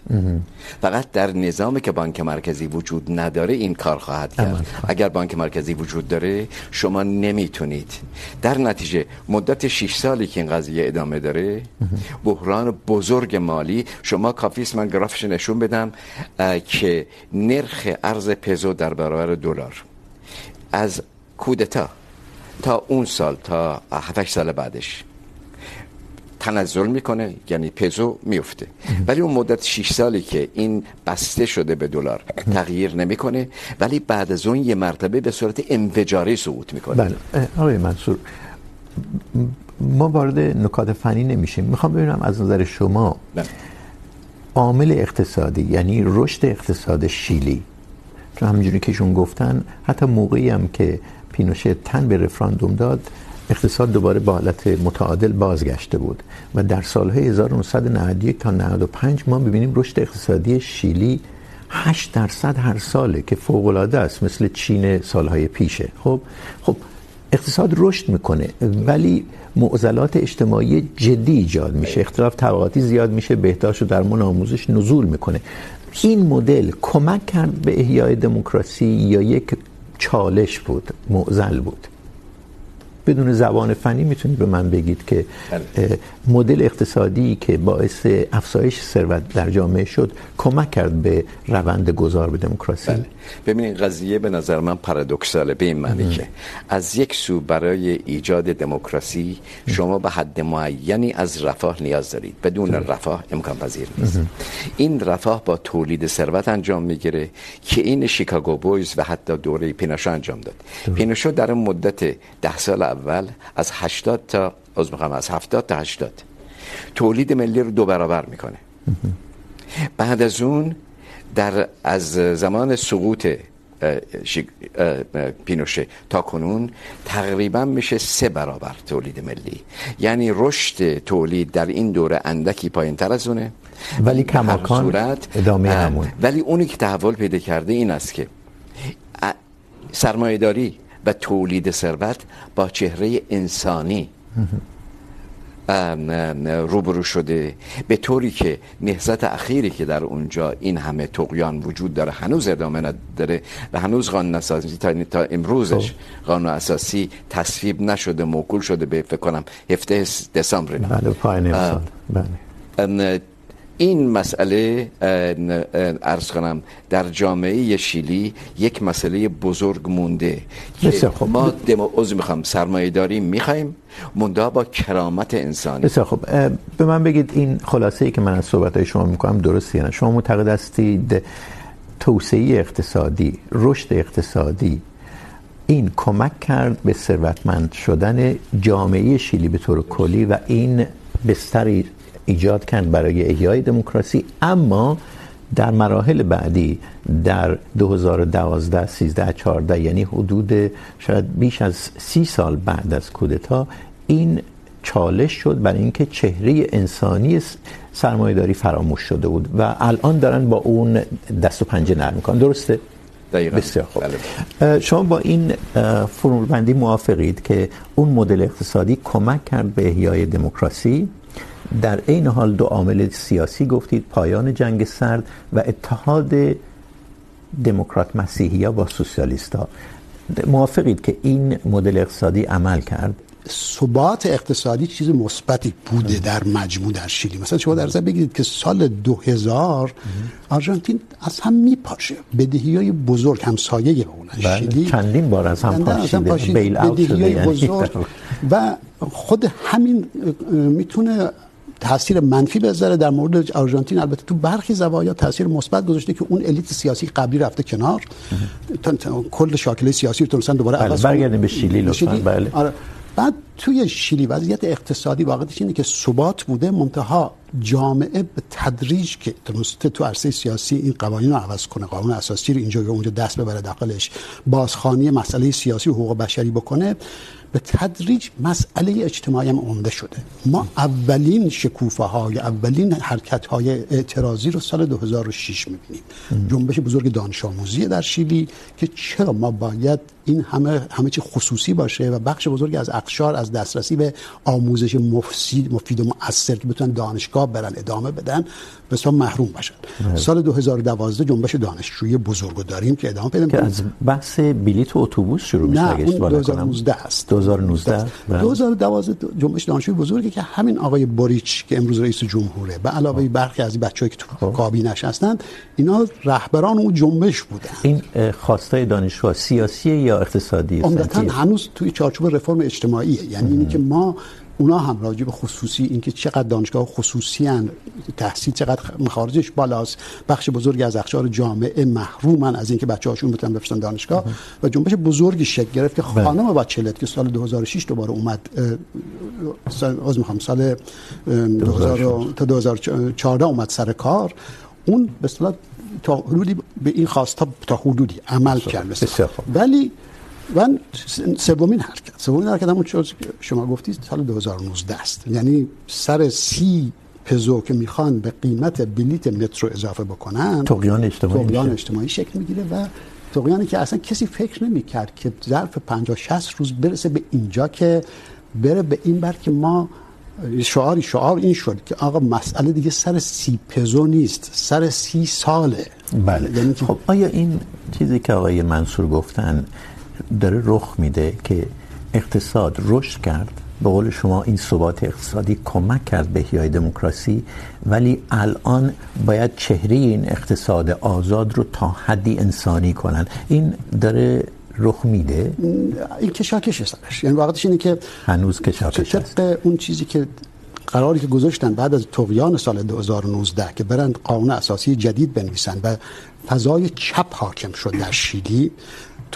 فقط در نظامی که بانک مرکزی وجود نداره این کار خواهد کرد. اگر بانک مرکزی وجود داره شما نمیتونید. در نتیجه مدت شش سالی که این قضیه ادامه داره، بحران بزرگ مالی، شما کافی است من گرافش نشون بدم که نرخ ارز پزو در برابر دلار از کودتا تا اون سال تا هفت سال بعدش تنزل میکنه، یعنی پزو میفته، ولی اون مدت شش سالی که این بسته شده به دلار تغییر نمیکنه، ولی بعد از اون یه مرتبه به صورت انفجاری سقوط میکنه. بله آقای منصور، ما وارد نکات فنی نمیشیم، میخوام ببینم از نظر شما عامل اقتصادی، یعنی رشد اقتصاد شیلی، چون همونجوری که ایشون گفتن حتی موقعی هم که پینوشه تن به رفراندوم داد اقتصاد دوباره به حالت متعادل بازگشته بود و در سالهای هزار و نهصد و نود و یک تا نود و پنج ما می‌بینیم رشد اقتصادی شیلی هشت درصد هر ساله که فوق‌العاده است، مثل چین سالهای پیشه. خب خب اقتصاد رشد میکنه ولی معضلات اجتماعی جدی ایجاد میشه، اختلاف طبقاتی زیاد میشه، بهداشت و درمان آموزش نزول میکنه. این مدل کمک کرد به احیای دموکراسی یا یک چالش بود، معضل بود؟ بدون زبان فنی میتونید به من بگید که مدل اقتصادی که باعث افزایش ثروت در جامعه شد کمک کرد به روند گذار به دموکراسی؟ بله. ببینید قضیه به نظر من پارادوکساله به این معنی که از یک سو برای ایجاد دموکراسی شما به حد معینی از رفاه نیاز دارید، بدون رفاه امکان پذیر نیست. این رفاه با تولید ثروت انجام میگیره که این شیکاگو بویز و حتی دوره پینوشه انجام داد. پینوشه در مدت ده سال اول از هشتاد تا از میگم از هفتاد تا هشتاد تولید ملی رو دو برابر میکنه. بعد از اون در از زمان سقوط پینوشه تا کنون تقریبا میشه سه برابر تولید ملی، یعنی رشد تولید در این دوره اندکی پایین‌تر از اونه، ولی کماکان ادامه همون. ولی اونی که تحول پیدا کرده این است که سرمایه‌داری و تولید ثروت با چهره انسانی روبرو شده، به طوری که نهضت اخیری که در اونجا این همه طغیان وجود داره هنوز ادامه نداره و هنوز قانون اساسی تا امروزش قانون اساسی تصویب نشده، موکول شده به فکر کنم هفدهم دسامبر. بله پایان امسال. بله این مسئله عرض کنم در جامعه شیلی یک مسئله بزرگ مونده که خب. ما دموز میخوام سرمایه‌داری میخوایم مونده با کرامت انسانی. بسیار خب، به من بگید این خلاصه‌ای که من از صحبت‌های شما میکنم درسته یا نه؟ شما معتقد هستید توسعه اقتصادی، رشد اقتصادی این کمک کرد به ثروتمند شدن جامعه شیلی به طور کلی و این بستری ایجاد کرد برای احیای دموکراسی، اما در مراحل بعدی در دو هزار و دوازده، سیزده، چهارده یعنی حدود شاید بیش از سی سال بعد از کودتا این چالش شد برای اینکه چهره انسانی سرمایه‌داری فراموش شده بود و الان دارن با اون دست و پنجه نرم می‌کنن. درسته؟ دقیقاً. بسیار خوب. بله. شما با این فرمول‌بندی موافقید که اون مدل اقتصادی کمک کرد به احیای دموکراسی؟ در این حال دو عامل سیاسی گفتید، پایان جنگ سرد و اتحاد دموکرات مسیحی‌ها با سوسیالیست‌ها. موافقید که این مدل اقتصادی عمل کرد؟ ثبات اقتصادی چیز مثبتی بوده در مجموع در شیلی. مثلا شما در نظر بگیرید که سال دو هزار آرژانتین از هم میپاشه، بدهی‌های بزرگ همسایه اون شیلی چندین بار از هم پاشید، بیل اوت شده، بدهی‌های بزرگ و خود همین میتونه تاثیر منفی بذاره در مورد آرژانتین. البته تو برخی زوایا تاثیر مثبت گذاشته که اون الیت سیاسی قبلی رفته کنار، کل شاکله سیاسی رو تونستن دوباره عوض کنن. برگردیم به شیلی لطفاً. بله. آره. بعد توی شیلی وضعیت اقتصادی واقعیتش اینه که ثبات بوده، منتها جامعه به تدریج که تونسته تو عرصه سیاسی این قوانین رو عوض کنه، قانون اساسی رو اینجا یا اونجا دست ببره داخلش، بازخوانی مسئله سیاسی و حقوق بشری بکنه، به تدریج مسئله اجتماعی هم عمده شده. ما اولین شکوفه های اولین حرکت های اعتراضی رو سال دو هزار و شش می‌بینیم. جنبش بزرگ دانش آموزی در شیلی که چرا ما باید این همه همه چی خصوصی باشه و بخش بزرگی از اقشار از دسترسی به آموزش مفید مفید و مؤثر که بتونن دانشگاه برن ادامه بدن بسیار محروم باشن. مم. سال دو هزار و دوازده جنبش دانشجویی بزرگ داریم که ادامه پیدا می‌کنه. از بحث بلیت اتوبوس شروع میشه اگه اشتباه نکنم. دو هزار و نوزده است. دو هزار و نوزده دو هزار و دوازده جنبش دانشجویی بزرگی که همین آقای بوریچ که امروز رئیس جمهوره به علاوه برخی از بچه‌ای که تو کابینش هستند اینا رهبران اون جنبش بودن. این خواستای دانشجو سیاسی یا اقتصادی است؟ عمدتاً هنوز توی چارچوب رفرم اجتماعی، یعنی اینکه ما اونا هم راجع به خصوصی اینکه چقدر دانشگاه خصوصی ان، تحصیل چقدر مخارجش بالاست، بخش بزرگی از اقشار جامعه محرومن از اینکه بچه‌هاشون بتونن بفرستن دانشگاه اه. و جنبش بزرگی شکل گرفت که خانم باچلت که سال دو هزار و شش دوباره اومد، سال از میخوام سال دو هزار تا دو هزار و چهارده اومد سر کار، اون به اصطلاح تا حدودی به این خواستا تا حدودی عمل کرد. ولی وان سومین حرکت سومین حرکت همون چیزی که شما گفتید سال دو هزار و نوزده است، یعنی سر سی پزو که میخوان به قیمت بلیت مترو اضافه بکنن طغیان اجتماعی طغیان اجتماعی شکل میگیره و طغیانی که اصلا کسی فکر نمیکرد که ظرف پنجاه شصت روز برسه به اینجا که بره به این بر که ما شعاری شعار این شد که آقا مسئله دیگه سر سی پزو نیست، سر سی ساله. بله. یعنی خب آیا این چیزی که آقای منصور گفتن داره رخ میده که اقتصاد رشد کرد، به قول شما این ثبات اقتصادی کمک کرد به احیای دموکراسی، ولی الان باید چهره این اقتصاد آزاد رو تا حدی انسانی کنن، این داره رخ میده؟ این کشاکش است، یعنی واقعش اینه که هنوز کشاکش است. اون چیزی که قراری که گذاشتن بعد از طغیان سال دو هزار و نوزده که برند قانون اساسی جدید بنویسن و فضای چپ حاکم شد در شیلی،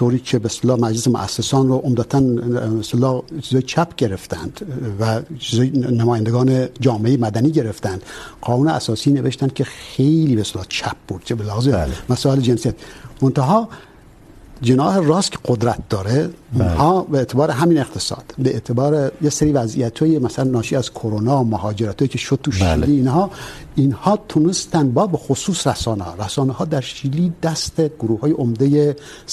طوری که به اصطلاح مجلس مؤسسان رو عمدتاً به اصطلاح چیزای چپ گرفتند و چیزای نمایندگان جامعه مدنی گرفتند، قانون اساسی نوشتند که خیلی به اصطلاح چپ بود چه بلازه بله. مسائل جنسیت، منتها جناح راست که قدرت داره اونها به اعتبار همین اقتصاد، به اعتبار یه سری وضعیت‌های مثلا ناشی از کرونا و مهاجرتایی که شد تو شیلی بله. اینها اینها تونستن با به خصوص رسانه‌ها رسانه‌ها در شیلی دست گروه‌های عمده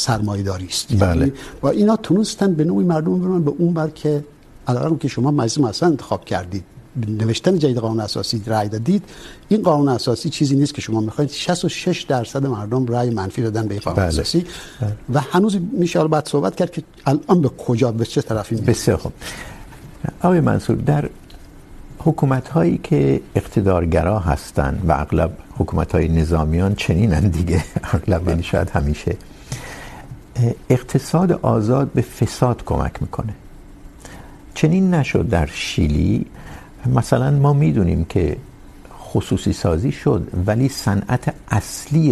سرمایه‌داری است بله. و اینا تونستن به نوعی مردم برن به اون بر که علاوه که شما مجلس مثلا انتخاب کردید نوشتن جدید قانون اساسی رأی دادید، این قانون اساسی چیزی نیست که شما میخواید. شصت و شش درصد مردم رأی منفی دادن به این قانون بله. اساسی بله. و هنوز میشه بعد صحبت کرد که الان به کجا به چه طرفی میره. بسیار خوب آقای منصور، در حکومت هایی که اقتدارگرا هستند و اغلب حکومت های نظامیان چنینن دیگه اغلب یعنی شاید همیشه، اقتصاد آزاد به فساد کمک میکنه. چنین نشد در شیلی. مثلا ما میدونیم که خصوصی سازی شد ولی صنعت اصلی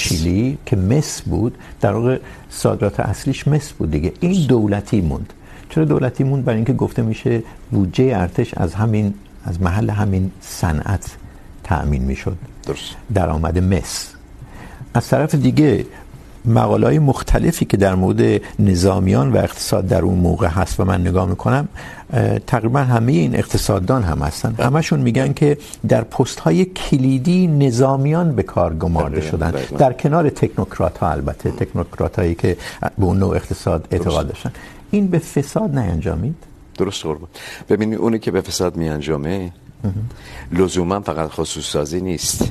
شیلی که مس بود در واقع صادرات اصلیش مس بود دیگه، این دولتی موند. چرا دولتی موند؟ برای اینکه گفته میشه بودجه ارتش از همین از محل همین صنعت تأمین میشد، درست درآمد مس. از طرف دیگه مقاله‌های مختلفی که در مورد نظامیان و اقتصاد در اون موقع هست و من نگاه میکنم تقریبا همه این اقتصاددان هم هستن، همشون میگن که در پست‌های کلیدی نظامیان به کار گمارده شدن در کنار تکنوکرات‌ها، البته تکنوکرات‌هایی که به اون نوع اقتصاد اعتقاد داشتن. این به فساد نیانجامید؟ درست قربان. ببینید اونی که به فساد میانجامه لزوما فقط خصوصی سازی نیست،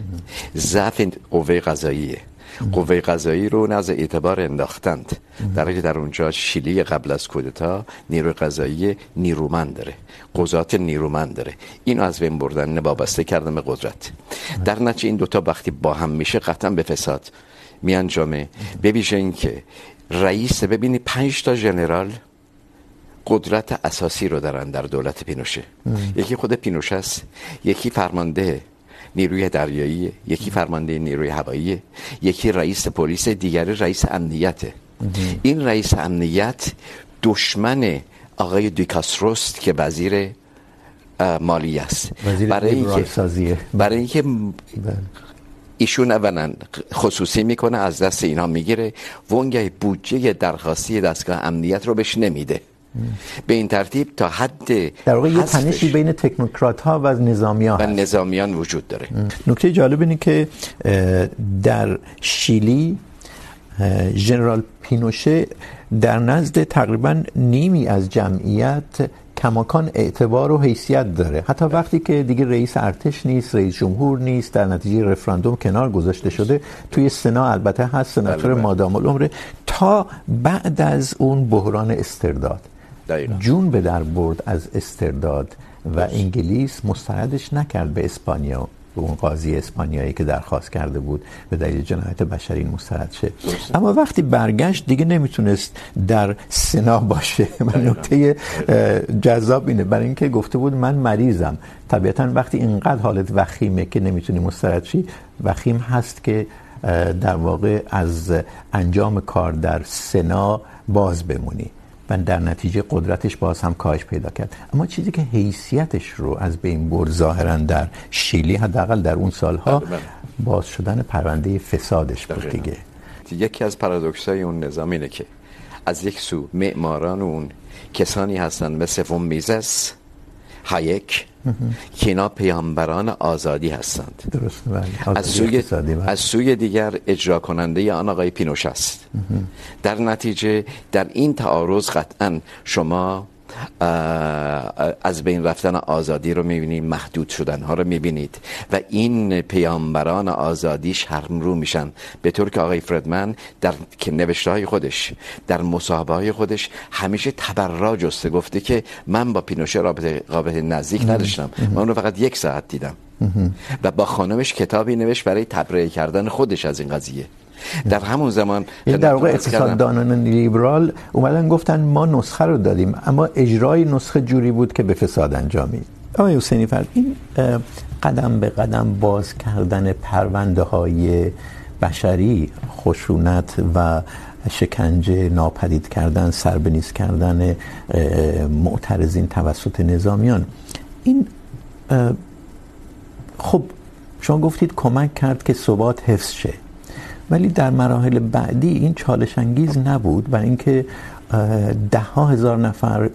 ضعف قوه قضاییه. قوه قضایی رو نزد اعتبار انداختند، در حالی که در اونجا شیلی قبل از کودتا نیروی قضایی نیرومند داره، قضات نیرومند داره، اینو از بین بردن وابسته کردن به قدرت. در نتیجه این دوتا وقتی با هم میشه قطعا به فساد میانجامه. ببینید اینکه رئیس، ببینید پنج تا ژنرال قدرت اساسی رو دارن در دولت پینوشه. یکی خود پینوشه است، یکی فرمانده نیروی دریایی، یکی فرمانده نیروی هوایی، یکی رئیس پلیس، دیگری رئیس امنیت. این رئیس امنیت دشمن آقای دیکاستروست که وزیر مالی است، برای اینکه برای اینکه ایشون اولا خصوصی میکنه، از دست اینا میگیره، ونگای بودجه درخواستی دستگاه امنیت رو بهش نمیده. به این ترتیب تا حد در واقع یه تنشی بین تکنوکرات ها و نظامی ها و نظامیان وجود داره. نکته جالب اینه که در شیلی ژنرال پینوشه در نزد تقریبا نیمی از جمعیت کماکان اعتبار و حیثیت داره، حتی وقتی که دیگه رئیس ارتش نیست، رئیس جمهور نیست، در نتیجه رفراندوم کنار گذاشته شده. توی سنا البته هست، سناتور مادام العمر تا بعد از اون بحران استرداد دقیقا. جون به در برد از استرداد و انگلیس مستردش نکرد به اسپانیا، اون قاضی اسپانیایی که درخواست کرده بود به دلیل جنایت بشری مسترد شه. اما وقتی برگشت دیگه نمیتونست در سنا باشه. من نکته جذاب اینه، برای اینکه گفته بود من مریضم. طبیعتاً وقتی اینقدر حالت وخیمه که نمیتونی مسترد شی، وخیم هست که در واقع از انجام کار در سنا باز بمونی و در نتیجه قدرتش باز هم کاهش پیدا کرد. اما چیزی که حیثیتش رو از بین برد ظاهرا در شیلی، حداقل در اون سالها، باز شدن پرونده فسادش بود دیگه. یکی از پارادوکس‌های اون نظام اینه که از یک سو معماران اون کسانی هستن مثل فون میزس، هایک، که اینا پیامبران آزادی هستند. درسته، بله. از سوی از سوی دیگر اجرا کننده آن آقای پینوشه است. در نتیجه در این تعارض قطعاً شما از بین رفتن آزادی رو می‌بینید، محدود شدن ها رو می‌بینید و این پیامبران آزادی شرم رو میشن، به طور که آقای فردمن در نوشته‌های خودش، در مصاحبه‌های خودش همیشه تبرع جسته، گفته که من با پینوشه رابطه قابل نزدیک نداشتم، من اون رو فقط یک ساعت دیدم و با خانمش کتابی نوشت برای تبرئه کردن خودش از این قضیه. در همون زمان در واقع اقتصاددانان لیبرال اومدن گفتن ما نسخه رو دادیم، اما اجرای نسخه جوری بود که به فساد انجامید. آقای حسینیفرد، این قدم به قدم باز کردن پرونده‌های بشری، خشونت و شکنجه ناپدید کردن، سربنیز کردن معترضین توسط نظامیان، این خب شما گفتید کمک کرد که ثبات حفظ شه، ولی در مراحل بعدی این چالش انگیز نبود، برای اینکه ده ها هزار نفر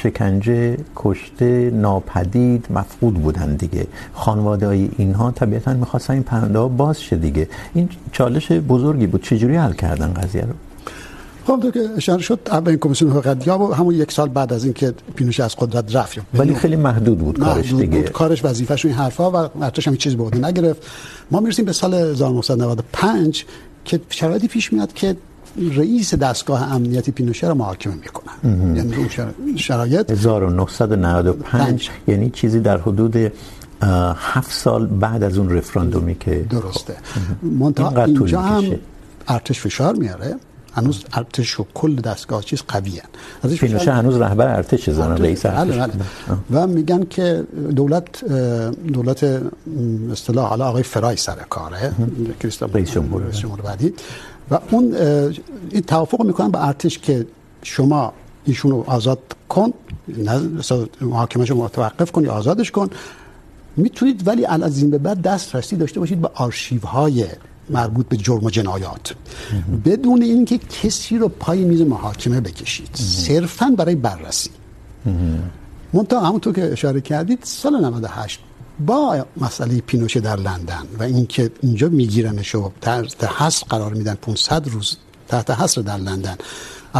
شکنجه، کشته، ناپدید، مفقود بودن دیگه. خانواده های اینها طبیعتا میخواستن این پرونده ها باز شه دیگه. این چالش بزرگی بود، چجوری حل کردن قضیه رو؟ خب تو که اشاره شد اولین کمیسیون حقوق ادیان همون یک سال بعد از اینکه پینوشه از قدرت رفت، ولی خیلی محدود بود کارش دیگه، محدود بود کارش، وظیفه‌ش این حرفا و ارتش هم چیزی به عهده نگرفت. ما میرسیم به سال هزار و نهصد و نود و پنج که شرایطی پیش میاد که رئیس دستگاه امنیتی پینوشه رو محاکمه میکنن. یعنی اون شرایط هزار و نهصد و نود و پنج یعنی چیزی در حدود هفت سال بعد از اون رفراندومی که درسته. منتها اینجا هم ارتش فشار میاره، هنوز ارتش و کل دستگاه چیز قویان. ازش پینوشه هنوز رهبر ارتش زنه، رئیس ارتش. و میگن که دولت دولت اصطلاح حالا آقای فرای سر کاره، کریستوف رئیس جمهور جمهور بعدی، و اون این توافق میکنن با ارتش که شما ایشون رو آزاد کن، محاکمه شو متوقف کن یا آزادش کن میتونید، ولی از این به بعد دسترسی داشته باشید به آرشیوهای مربوط به جرم و جنایات بدون اینکه کسی رو پای میز محاکمه بکشید، صرفاً برای بررسی. منتها همونطور که اشاره کردید سال نود و هشت با مسئله پینوشه در لندن و اینکه اینجا میگیرنش و تحت حبس قرار میدن، پانصد روز تحت حبس در لندن.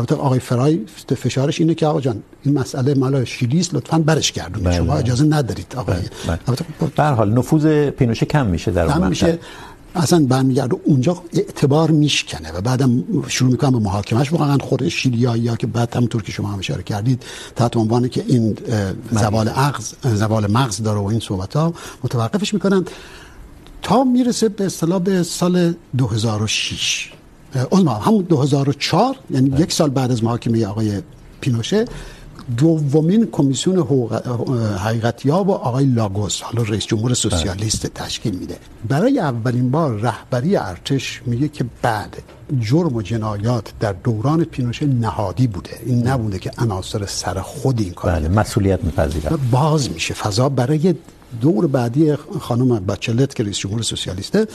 البته آقای فرای فشارش اینه که آقا جان این مسئله مال شیلیست، لطفاً برش گردونید، شما اجازه ندارید آقای. البته به هر حال نفوذ پینوشه کم میشه در اون منطقه، اصلا برمیگرده اونجا اعتبار میشکنه و بعدم شروع میکنن به محاکمهش. واقعا خود شیلیایی ها که بعد همونطور که شما هم اشاره کردید تحت عنوان که این زوال مغز زوال مغز داره و این صحبت ها متوقفش میکنن تا میرسه به اصطلاح به سال دو هزار و شش، اون هم دو هزار و چهار، یعنی یک سال بعد از محاکمه آقای پینوشه دومین کمیسیون حقیقت‌یاب و آقای لاگوس، حالا رئیس جمهور سوسیالیست، تشکیل میده. برای اولین بار رهبری ارتش میگه که بعد جرم و جنایات در دوران پینوشه نهادی بوده، این نبوده که عناصر سر خود این کار، بله، مسئولیت می‌پذیرن. باز میشه فضا برای دور بعدی خانم باچلت که رئیس جمهور سوسیالیسته.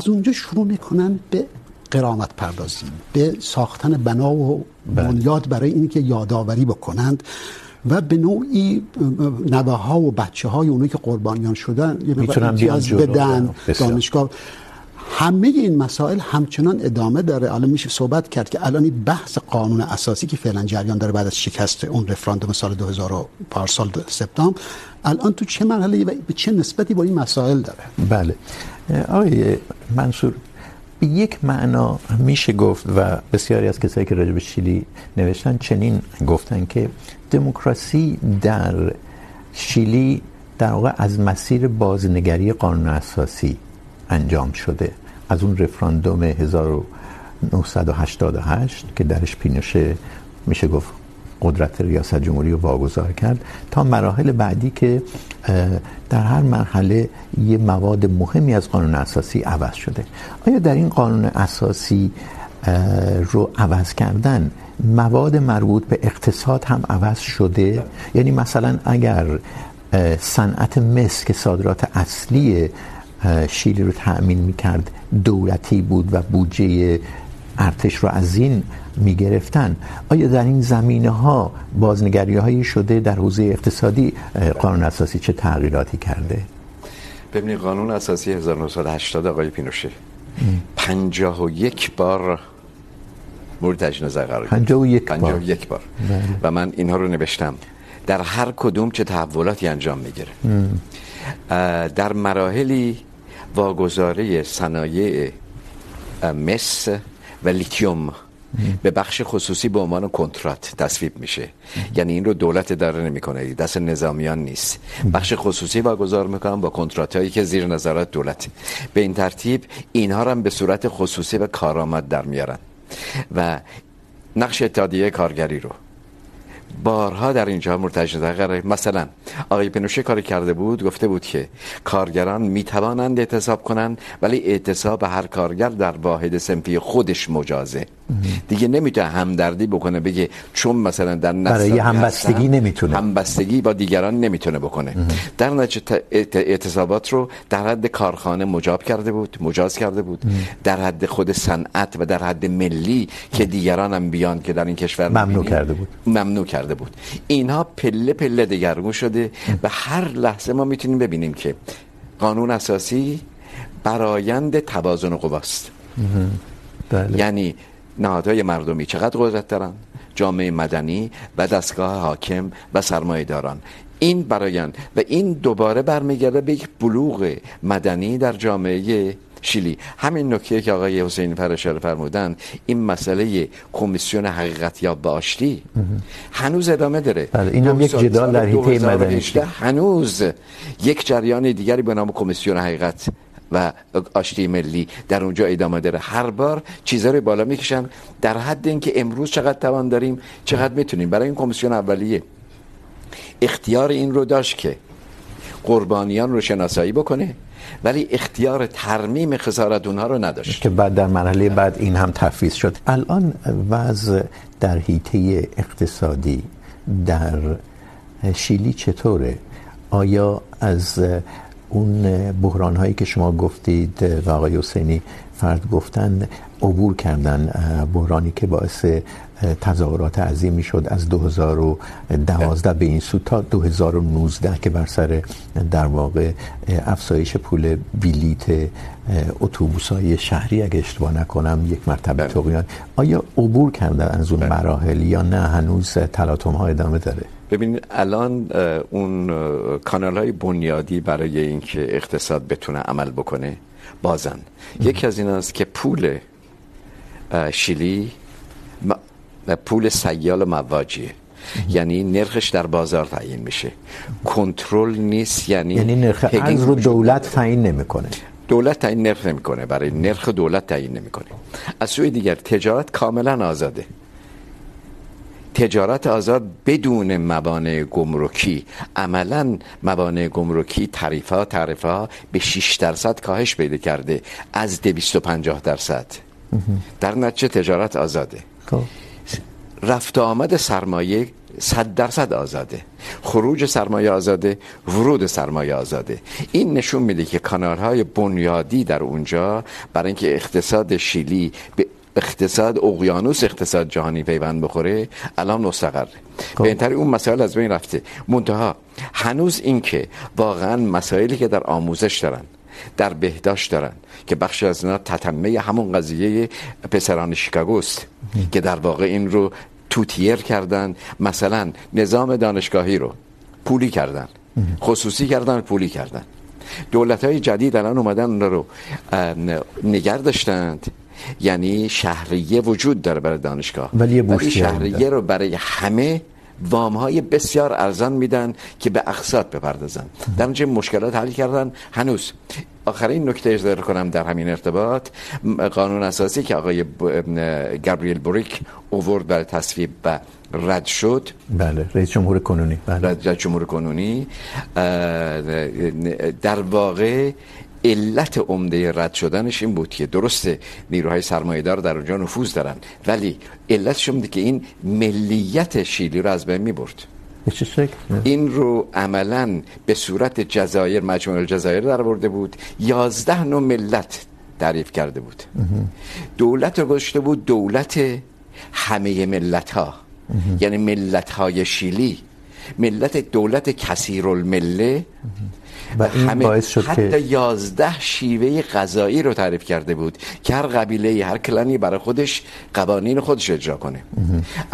از اونجا شروع میکنن به قرامت پردازی، به ساختن بنا و بنیاد برای اینکه یادآوری بکنند و به نوعی نوه ها و بچه های اونایی که قربانیان شدن میتونن بیان بدن دانشگاه. همه این مسائل همچنان ادامه داره. الان میشه صحبت کرد که الان این بحث قانون اساسی که فعلا جریان داره بعد از شکست اون رفراندوم سال دو هزار و پارسال سپتامبر، الان تو چه مرحله و به چه نسبتی با این مسائل داره؟ بله آقای منصور، به یک معنا میشه گفت و بسیاری از کسایی که راجع به شیلی نوشتن چنین گفتن که دموکراسی در شیلی در واقع از مسیر بازنگری قانون اساسی انجام شده، از اون رفراندوم هزار و نهصد و هشتاد و هشت که درش پینوشه میشه گفت قدرت ریاست جمهوری رو واگذار کرد، تا مراحل بعدی که در هر مرحله یه مواد مهمی از قانون اساسی عوض شده. آیا در این قانون اساسی رو عوض کردن مواد مربوط به اقتصاد هم عوض شده؟ یعنی مثلا اگر صنعت مس که صادرات اصلی شیلی رو تأمین میکرد دولتی بود و بودجه ارتش رو از این میگرفتن، آیا در این زمینه ها بازنگری هایی شده؟ در حوزه اقتصادی قانون اساسی چه تغییراتی کرده؟ ببینید قانون اساسی هزار و نهصد و هشتاد آقای پینوشه پنجاه و یک بار مورد تجدید نظر قرار گرفت. پنجاه و یک بار بله. و من اینها رو نوشتم. در هر کدوم چه تحولاتی انجام میگیره. در مراحلی واگذاری صنایع مس و لیتیوم به بخش خصوصی به عنوان کنترات تصویب میشه. یعنی این رو دولت اداره نمیکنه، دست نظامیان نیست، بخش خصوصی واگذار میکنن با کنترات هایی که زیر نظارت دولت. به این ترتیب اینها رو هم به صورت خصوصی به کارآمد در میارن و نقش اتحادیه کارگری رو بارها در اینجا مرتجع قرار. مثلا آقای پینوشه کاری کرده بود، گفته بود که کارگران می توانند اعتصاب کنند، ولی اعتصاب هر کارگر در واحد صنفی خودش مجازه. دیگه نمیتونه همدردی بکنه، بگه چون مثلا در برای همبستگی نمیتونه، همبستگی با دیگران نمیتونه بکنه. اه. در نتیجه اعتصابات رو در حد کارخانه مجاب کرده بود، مجاز کرده بود، اه. در حد خود صنعت و در حد ملی که دیگران هم بیان که در این کشور ممنوع کرده بود، ممنوع کرده بود. اینها پله پله دگرگون شده و هر لحظه ما میتونیم ببینیم که قانون اساسی برآیند توازن قواست. بله. یعنی نهادهای مردمی چقدر قدرت دارن، جامعه مدنی و دستگاه حاکم و سرمایه‌داران، این برآیند و این دوباره برمیگرده به یک بلوغ مدنی در جامعه شیلی. همین نکته که آقای حسینی‌فر اشاره فرمودن، این مسئله کمیسیون حقیقت‌یاب به آشتی هنوز ادامه داره. بله این هم یک جدال در حیطه مدنی، هنوز یک جریان دیگری به نام کمیسیون حقیقت و آشتی ملی در اونجا ادامه داره. هر بار چیزا رو بالا میکشن در حد اینکه امروز چقدر توان داریم، چقدر میتونیم. برای این کمیسیون اولیه اختیار این رو داشت که قربانیان رو شناسایی بکنه، ولی اختیار ترمیم خسارت اونها رو نداشت که بعد در مرحله بعد این هم تفویض شد. الان وضع در حیطه اقتصادی در شیلی چطوره؟ آیا از اون بحران هایی که شما گفتید و آقای حسینی فرد گفتن عبور کردن؟ بحرانی که باعث تظاهرات عظیمی شد از دو هزار و دوازده به این سو تا دو هزار و نوزده که بر سر در واقع افزایش پول بلیت اتوبوس‌های شهری اگه اشتباه نکنم یک مرتبه تقیان. آیا عبور کردن از اون مراحل یا نه هنوز تلاطم‌ها ادامه داره؟ ببینید الان اون کانال‌های بنیادی برای اینکه اقتصاد بتونه عمل بکنه بازن. یکی از ایناست که پول شیلی پول سیال مواجیه، یعنی نرخش در بازار تعیین میشه، کنترل نیست. یعنی یعنی نرخ ارز رو دولت تعیین نمیکنه، دولت تعیین نرخ نمیکنه، برای نرخ دولت تعیین نمیکنه. از سوی دیگر تجارت کاملا آزاده، تجارت آزاد بدون موانع گمرکی، عملا موانع گمرکی تعرفه تعرفه به شش درصد کاهش پیدا کرده از دویست و پنجاه درصد. در نتیجه تجارت آزاده. خب رفت آمد سرمایه صد درصد آزاده، خروج سرمایه آزاده، ورود سرمایه آزاده. این نشون میده که کانال‌های بنیادی در اونجا برای اینکه اقتصاد شیلی به اقتصاد اقیانوس اقتصاد جهانی پیوند بخوره الان مستقره. به این طریق اون مسائل از بین رفته. منتها هنوز این که واقعا مسائلی که در آموزش دارن، در بهداشت دارن که بخشی از اونها تتمه همون قضیه پسران شیکاگو است که در واقع این رو توتیر کردن. مثلا نظام دانشگاهی رو پولی کردن، خصوصی کردن، پولی کردن. دولت‌های جدید الان اومدن رو نگه داشتند، یعنی شهریه وجود داره برای دانشگاه، ولی, ولی شهریه رو برای همه وام‌های بسیار ارزان میدن که به اقساط بپردازن. در اونجا مشکلات حل کردن. هنوز آخرین نکته اشاره کنم در همین ارتباط، قانون اساسی که آقای گابریل بوریک اوورد برای تصویب و رد شد، بله، رئیس جمهور کنونی، بله، رئیس جمهور کنونی، در واقع علت عمده رد شدنش این بود که درسته نیروهای سرمایه‌دار در اونجا نفوذ دارن، ولی علتش این بود که این ملیت شیلی رو از بین می‌برد. این رو عملاً به صورت جزایر، مجموعه الجزایر در آورده بود، یازده نوع ملت تعریف کرده بود. دولت رو گذاشته بود دولت همه ملت‌ها، یعنی ملت‌های شیلی، ملت دولت کثیرالمله. و این باعث شد حتی که یازده شیوه غذایی رو تعریف کرده بود که هر قبیله، هر کلانی برای خودش قوانین خودش اجرا کنه.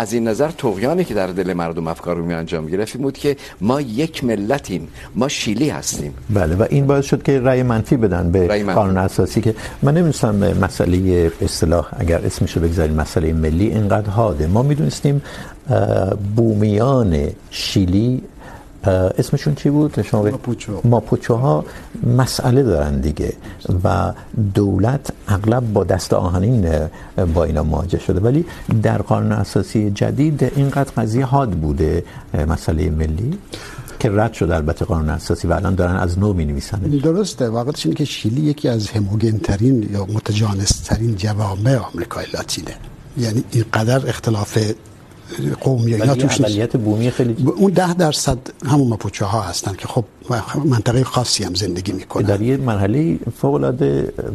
از این نظر طغیانی که در دل مردم افکار می انجام گرفت بود که ما یک ملتیم، ما شیلی هستیم. بله، و این باعث شد که رأی منفی بدن به منفی. قانون اساسی که من نمی‌دونم مسئله اصطلاح اگر اسمش رو بگذاریم مسئله ملی اینقدر حاده. ما میدونستیم بومیان شیلی اسمشون چی بود؟ شما ماپوچو. ماپوچوها مسئله دارن دیگه و دولت اغلب با دست آهنین با اینا مواجه شده، ولی در قانون اساسی جدید اینقدر قضیه حاد بوده مسئله ملی که رد شد البته قانون اساسی و الان دارن از نو می‌نویسن. درسته، واقعش اینه که شیلی یکی از هموگن ترین یا متجانس ترین جوامع آمریکای لاتینه، یعنی اینقدر اختلاف قومی اینا توش نیست. بومی خیلی اون ده درصد همون ماپوچه ها هستن که خب منطقه خاصی هم زندگی میکنن، در یه مرحله فوق العاده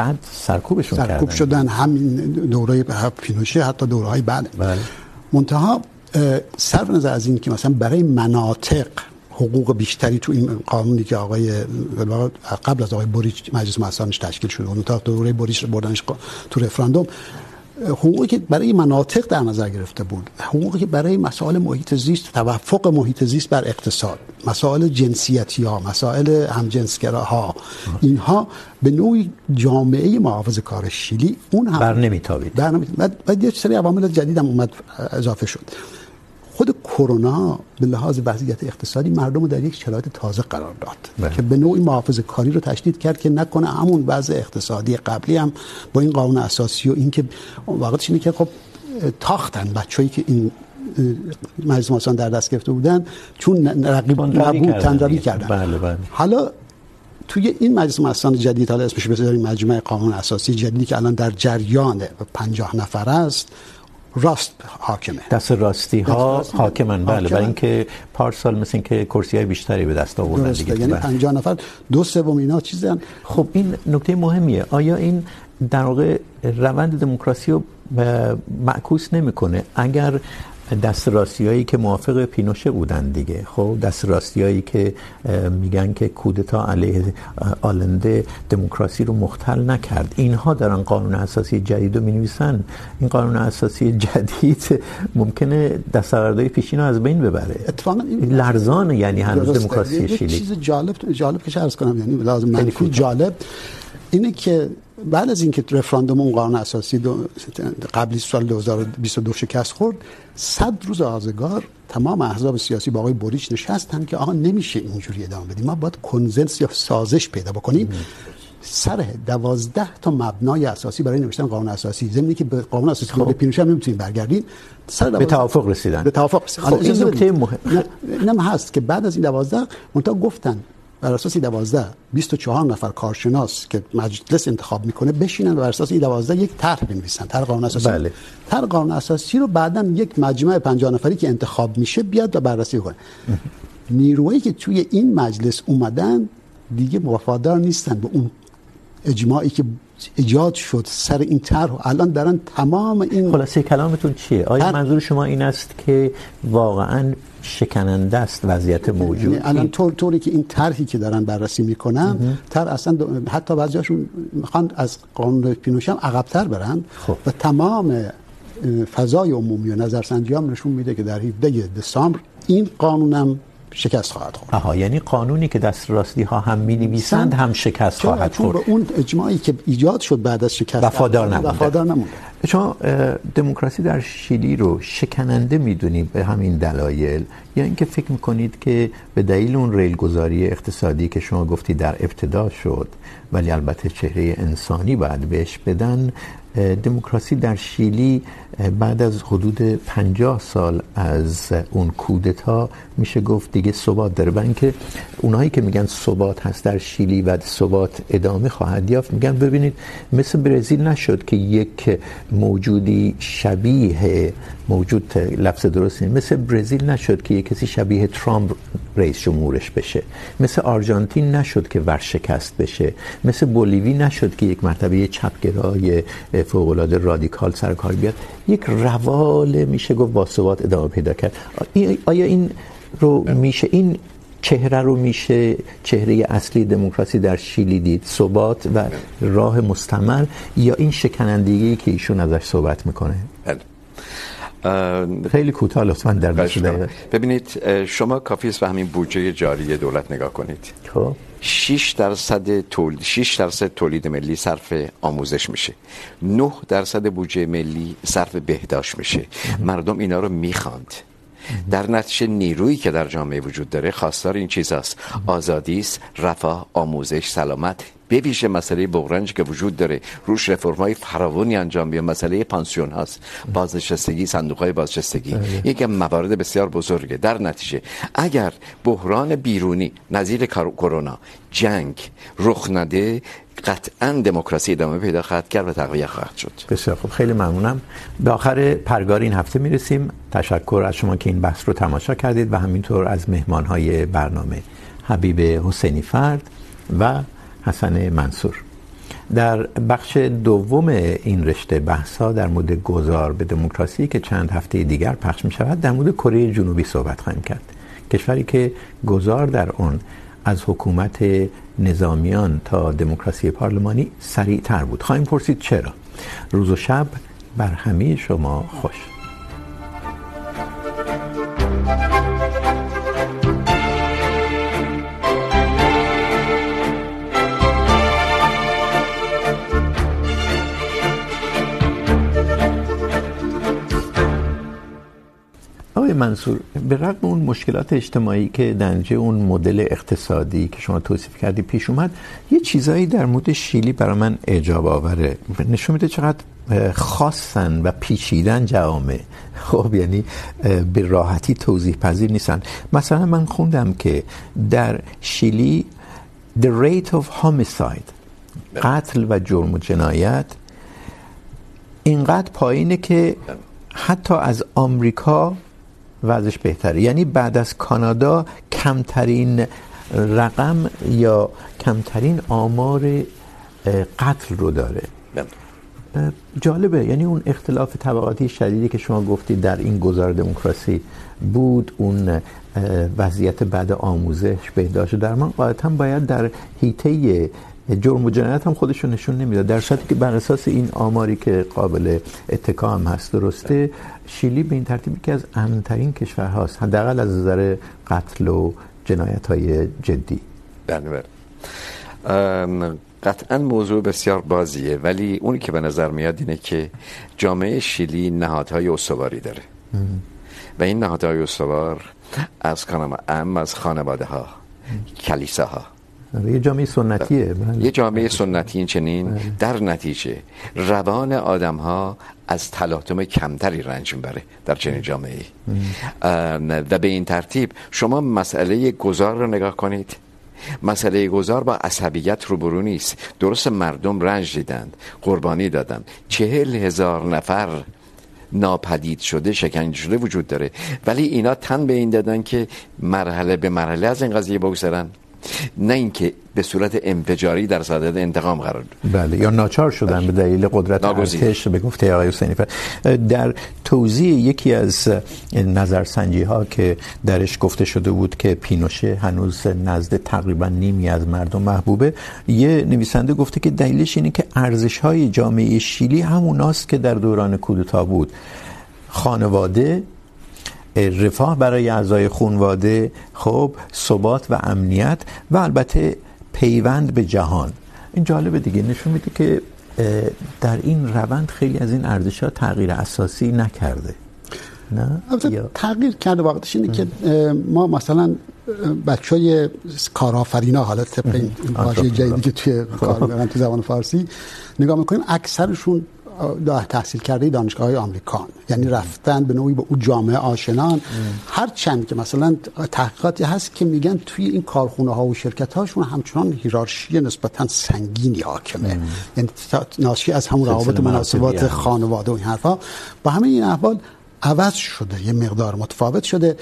بعد سرکوبشون کردن، سرکوب شدن همین دوره پینوشه، حتی دوره های بعد. بله. منتها صرف نظر از این که مثلا برای مناطق حقوق بیشتری تو این قانونی که آقای قبل از آقای بوریچ مجلس مسانش تشکیل شده، اون تا دوره بوریچ بردنش تو رفراندوم، حقوقی که برای مناطق در نظر گرفته بود، حقوقی که برای مسائل محیط زیست، توافق محیط زیست بر اقتصاد، مسائل جنسیتی ها، مسائل همجنسگراها، اینها به نوعی جامعه محافظه کار شیلی اون هم بر نمیتابید. بر نمیتابید. بعد یه سری عوامل جدید هم اومد اضافه شد. خود کرونا به لحاظ وضعیت اقتصادی مردم رو در یک شرایط تازه قرار داد بله. که به نوعی محافظه کاری رو تشدید کرد که نکنه همون وضع اقتصادی قبلی هم با این قانون اساسی و این که واقعش اینه که خب تاختن بچه‌ای که این مجلس ماسان در دست گرفته بودن، چون رقیبان نبود تندروی کردن. بله بله. حالا توی این مجلس ماسان جدید، حالا اسمش بذاریم مجمع قانون اساسی جدیدی که الان در جریان پنجاه نفر است، راست حاکمه، دست راستی ها حاکمن. بله، برای اینکه پارسال مثل اینکه کرسی های بیشتری به دست آوردن دیگه، یعنی پنجاه نفر دو سوم اینا چیزن. خب این نکته مهمیه، آیا این در واقع روند دموکراسی رو معکوس نمیکنه؟ اگر دست راستیایی که موافق پینوشه بودن دیگه، خب دست راستیایی که میگن که کودتا علیه آلنده دموکراسی رو مختل نکرد، اینها دارن قانون اساسی جدید رو مینویسن. این قانون اساسی جدید ممکنه دستاوردهای پیشین رو از بین ببره، اتفاقا لرزان، یعنی هنوز دموکراسی شیلی. یه چیز جالب جالب که عرض کنم، یعنی لازم منفی جالب اینه که بعد از اینکه رفراندوم اون قانون اساسی دو قبلی سال دو هزار و بیست و دو شکست خورد، صد روز آزگار تمام احزاب سیاسی با آقای بوریچ نشستن که آقا نمیشه اینجوری ادامه بدیم، ما باید کنسنس یا سازش پیدا بکنیم. سر دوازده تا مبنای اساسی برای نوشتن قانون اساسی، ضمن اینکه به قانون اساسی خود پیروزی هم نمیتونیم برگردیم، سر به توافق رسیدن. به توافق رسیدن. خب این نکته مهم اینم هست که بعد از این دوازده اونتا گفتن بر اساس دوازده بیست و چهار نفر کارشناس که مجلس انتخاب میکنه بشینن و بر اساس این دوازده یک طرح بنویسن، طرح قانون اساسی. بله. طرح قانون اساسی رو بعدن یک مجمع پنجاه نفری که انتخاب میشه بیاد و بررسی کنه. نیرویی که توی این مجلس اومدن دیگه وفادار نیستن به اون اجماعی که ایجاد شد سر این طرح. الان دارن تمام این خلاصه کلامتون چیه؟ آیا منظور شما این است که واقعا شکننده است وضعیت موجود؟ الان طور طوری که این طرحی که دارن بررسی میکنن، طرح اصلا دو... حتی بعضیاشون میخوان از قانون پینوشه هم عقب‌تر برن. خب. و تمام فضای عمومی و نظرسنجی هم نشون میده که در هفدهم دسامبر این قانونم شکست خواهد خورد. آها، یعنی قانونی که دست راستی ها هم می‌نویسند هم شکست خواهد خورد. چون به اون اجماعی که ایجاد شد بعد از شکست وفادار نمونده. وفادار نمونده. شما دموکراسی در شیلی رو شکننده می‌دونید به همین دلایل، یا اینکه فکر می‌کنید که به دلیل اون ریل‌گذاری اقتصادی که شما گفتی در ابتدا شد ولی البته چهره انسانی باید بهش بدن، دموکراسی در شیلی بعد از حدود پنجاه سال از اون کودتا میشه گفت دیگه ثبات داره؟ و اینکه اونایی که میگن ثبات هست در شیلی و ثبات ادامه خواهد یافت میگن ببینید مثل برزیل نشد که یک موجودی شبیه موجود، لفظ درست نیست، مثل برزیل نشد که یک کسی شبیه ترامپ رئیس جمهورش بشه، مثل آرژانتین نشد که ورشکست بشه، مثل بولیوی نشد که یک مرتبه چپگرای فوق العاده رادیکال سر کار بیاد. یک روال میشه گفت با ثبات ادامه پیدا کرد. آیا این رو میشه، این چهره رو میشه چهره اصلی دموکراسی در شیلی دید، ثبات و راه مستمر، یا این شکنندگی که ایشون ازش صحبت میکنه؟ بله. خیلی کوتاه لطفاً در دقیقه. ببینید شما کافی است به همین بودجه جاری دولت نگاه کنید. خب شش درصد تولید شش درصد تولید ملی صرف آموزش میشه، نه درصد بودجه ملی صرف بهداشت میشه. مردم اینا رو میخواند. در نتیجه نیرویی که در جامعه وجود داره خواستار این چیزاست، آزادی است، رفاه، آموزش، سلامت، به ویژه مسئله بغرنج که وجود داره روش رفرم‌های فراوانی انجام میشه، مسئله پانسیون هاست، بازنشستگی، صندوق‌های بازنشستگی، یک موارد بسیار بزرگه. در نتیجه اگر بحران بیرونی نظیر کرونا، جنگ رخ نده، قطعاً دموکراسی ادامه پیدا خواهد کرد و تقویت خواهد شد. بسیار خوب، خیلی ممنونم. به آخر پرگار این هفته میرسیم. تشکر از شما که این بحث رو تماشا کردید و همینطور از مهمان‌های برنامه حبیب حسینیفرد و حسن منصور. در بخش دوم این رشته بحث‌ها در مورد گذار به دموکراسی که چند هفته دیگر پخش می‌شود، در مورد کره جنوبی صحبت خواهیم کرد. کشوری که گذار در آن از حکومت نظامیان تا دموکراسی پارلمانی سریع‌تر بود. خواهیم پرسید چرا. روز و شب بر همه شما خوش. منصور، به رغم اون مشکلات اجتماعی که در نتیجه اون مدل اقتصادی که شما توصیف کردی پیش اومد، یه چیزایی در مورد شیلی برای من اعجاب آوره. نشون میده چقدر خاصن و پیچیدن جوامع. خب یعنی به راحتی توضیح پذیر نیستن. مثلا من خوندم که در شیلی the rate of homicide، قتل و جرم و جنایت، اینقدر پایینه که حتی از آمریکا وضعش بهتره. یعنی بعد از کانادا کمترین رقم یا کمترین آمار قتل رو داره. جالبه. یعنی اون اختلاف طبقاتی شدیدی که شما گفتید در این گذار دموکراسی بود، اون وضعیت بعد آموزش، بهداشت و درمان، غالبا باید در حیطه جرم و جنایت هم خودشون نشون نمیده، در صورتی که بر اساس این آماری که قابل اتکا هم هست درسته، شیلی به این ترتیبی که از امن‌ترین کشورهاست، حداقل از نظر قتل و جنایت‌های جدی. بله، قطعاً موضوع بسیار بازیه، ولی اونی که به نظر میاد اینه که جامعه شیلی نهادهای استواری داره ام. و این نهادهای استوار از کانون عام، از خانواده ها، کلیساها، یه جامعه سنتیه. یه جامعه سنتی چنین در نتیجه روان آدم‌ها از تلاطم کمتری رنج میبره در چنین جامعه‌ای. و به این ترتیب شما مسئله گذار رو نگاه کنید، مسئله گذار با عصبیت روبرو نیست. درست مردم رنج دیدند، قربانی دادند، چهل هزار نفر ناپدید شده، شکنجه شده وجود داره، ولی اینا تن به این دادن که مرحله به مرحله از این قضیه بگذرن، نه اینکه به صورت انفجاری در صدد انتقام قرار بگیرند. بله، یا ناچار شدن به دلیل قدرت ارتش به گفته آقای حسینی‌فر. در توضیح یکی از نظرسنجی ها که درش گفته شده بود که پینوشه هنوز نزد تقریبا نیمی از مردم محبوبه، یه نویسنده گفته که دلیلش اینه که ارزش های جامعه شیلی هموناست که در دوران کودتا بود: خانواده، رفاه برای اعضای خانواده، خب ثبات و امنیت و البته پیوند به جهان. این جالبه دیگه، نشون میده که در این روند خیلی از این ارزش‌ها تغییر اساسی نکرده. نه یا... تغییر کرده واقعش اینه که ما مثلا بچهای کارآفرینا، حالا طبق این واژه جدیدی که توی کار می‌گن تو زبان فارسی نگاه می‌کنیم، اکثرشون داره تحصیل کرده دانشگاه‌های آمریکان، یعنی رفتن به نوعی با اون جامعه آشنان. هر چند که مثلا تحقیقاتی هست که میگن توی این کارخونه‌ها و شرکت‌هاشون همچنان هیرارشی نسبتاً سنگینی حاکمه، یعنی ناشی از همون روابط مناسبات خانواده و این حرفا. با همه این احوال عوض شده، یه مقدار متفاوت شده.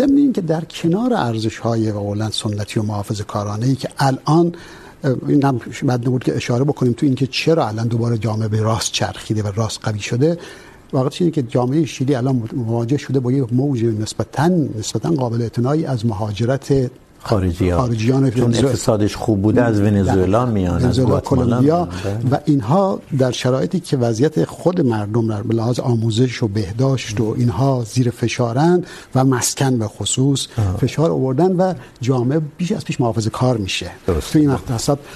ضمن این که در کنار ارزش‌های واقعاً سنتی و محافظه‌کارانه‌ای که الان این هم مد بود که اشاره بکنیم تو این که چرا الان دوباره جامعه به راست چرخیده و راست قوی شده، واقعیت اینه که جامعه شیلی الان مواجه شده با یه موج نسبتاً نسبتاً قابل اعتنایی از مهاجرت خارجیان خارجیان چون اقتصادش خوب بوده از ونزوئلا میان، از گواتمالا، و اینها در شرایطی که وضعیت خود مردم در لحاظ آموزش و بهداشت و اینها زیر فشارن و مسکن به خصوص فشار آوردن و جامعه بیش از پیش محافظه کار میشه. تو این اقتصاد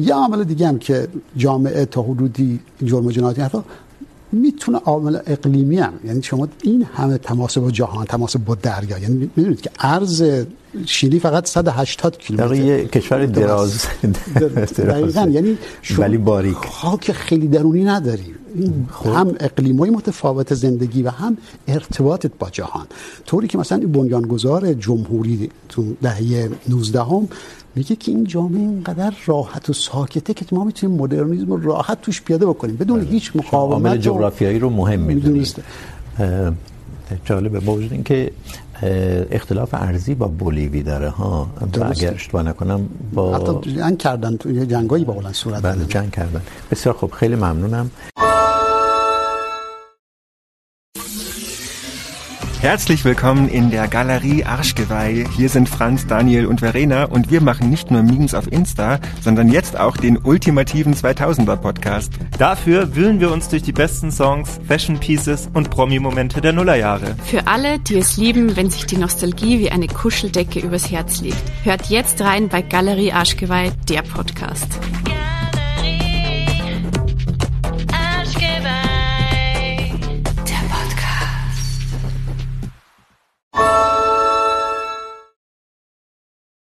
یه عامل دیگه هم که جامعه تا حدودی جرم و جنایت حرفا میتونه عامل اقلیمی هم، یعنی شما این همه تماس با جهان، تماس با دریا، یعنی میدونید که عرض شیلی فقط صد و هشتاد کیلومتر، یه کشور دراز دقیقاً، یعنی ولی باریک، خاک خیلی درونی نداری. هم اقلیم‌های متفاوت زندگی و هم ارتباطت با جهان، طوری که مثلا بنیانگذار جمهوری تو دهه نوزده هم میگه که این جامعه اینقدر راحت و ساکته که ما میتونیم مدرنیسم رو راحت توش پیاده بکنیم بدون بله. هیچ مقاومت. عامل جغرافیایی رو مهم میدونید. جالبه با وجود اینکه اختلاف ارزی با بولیوی داره ها، اگر اشتباه نکنم با حتی جنگ کردن، تو جنگایی با اون صورت بله جنگ کردن. بسیار خوب، خیلی ممنونم. Herzlich willkommen in der Galerie Arschgeweih. Hier sind Franz, Daniel und Verena und wir machen nicht nur Memes auf Insta, sondern jetzt auch den ultimativen zweitausender Podcast. Dafür wühlen wir uns durch die besten Songs, Fashion Pieces und Promi-Momente der Nullerjahre. Für alle, die es lieben, wenn sich die Nostalgie wie eine Kuscheldecke übers Herz legt. Hört jetzt rein bei Galerie Arschgeweih, der Podcast.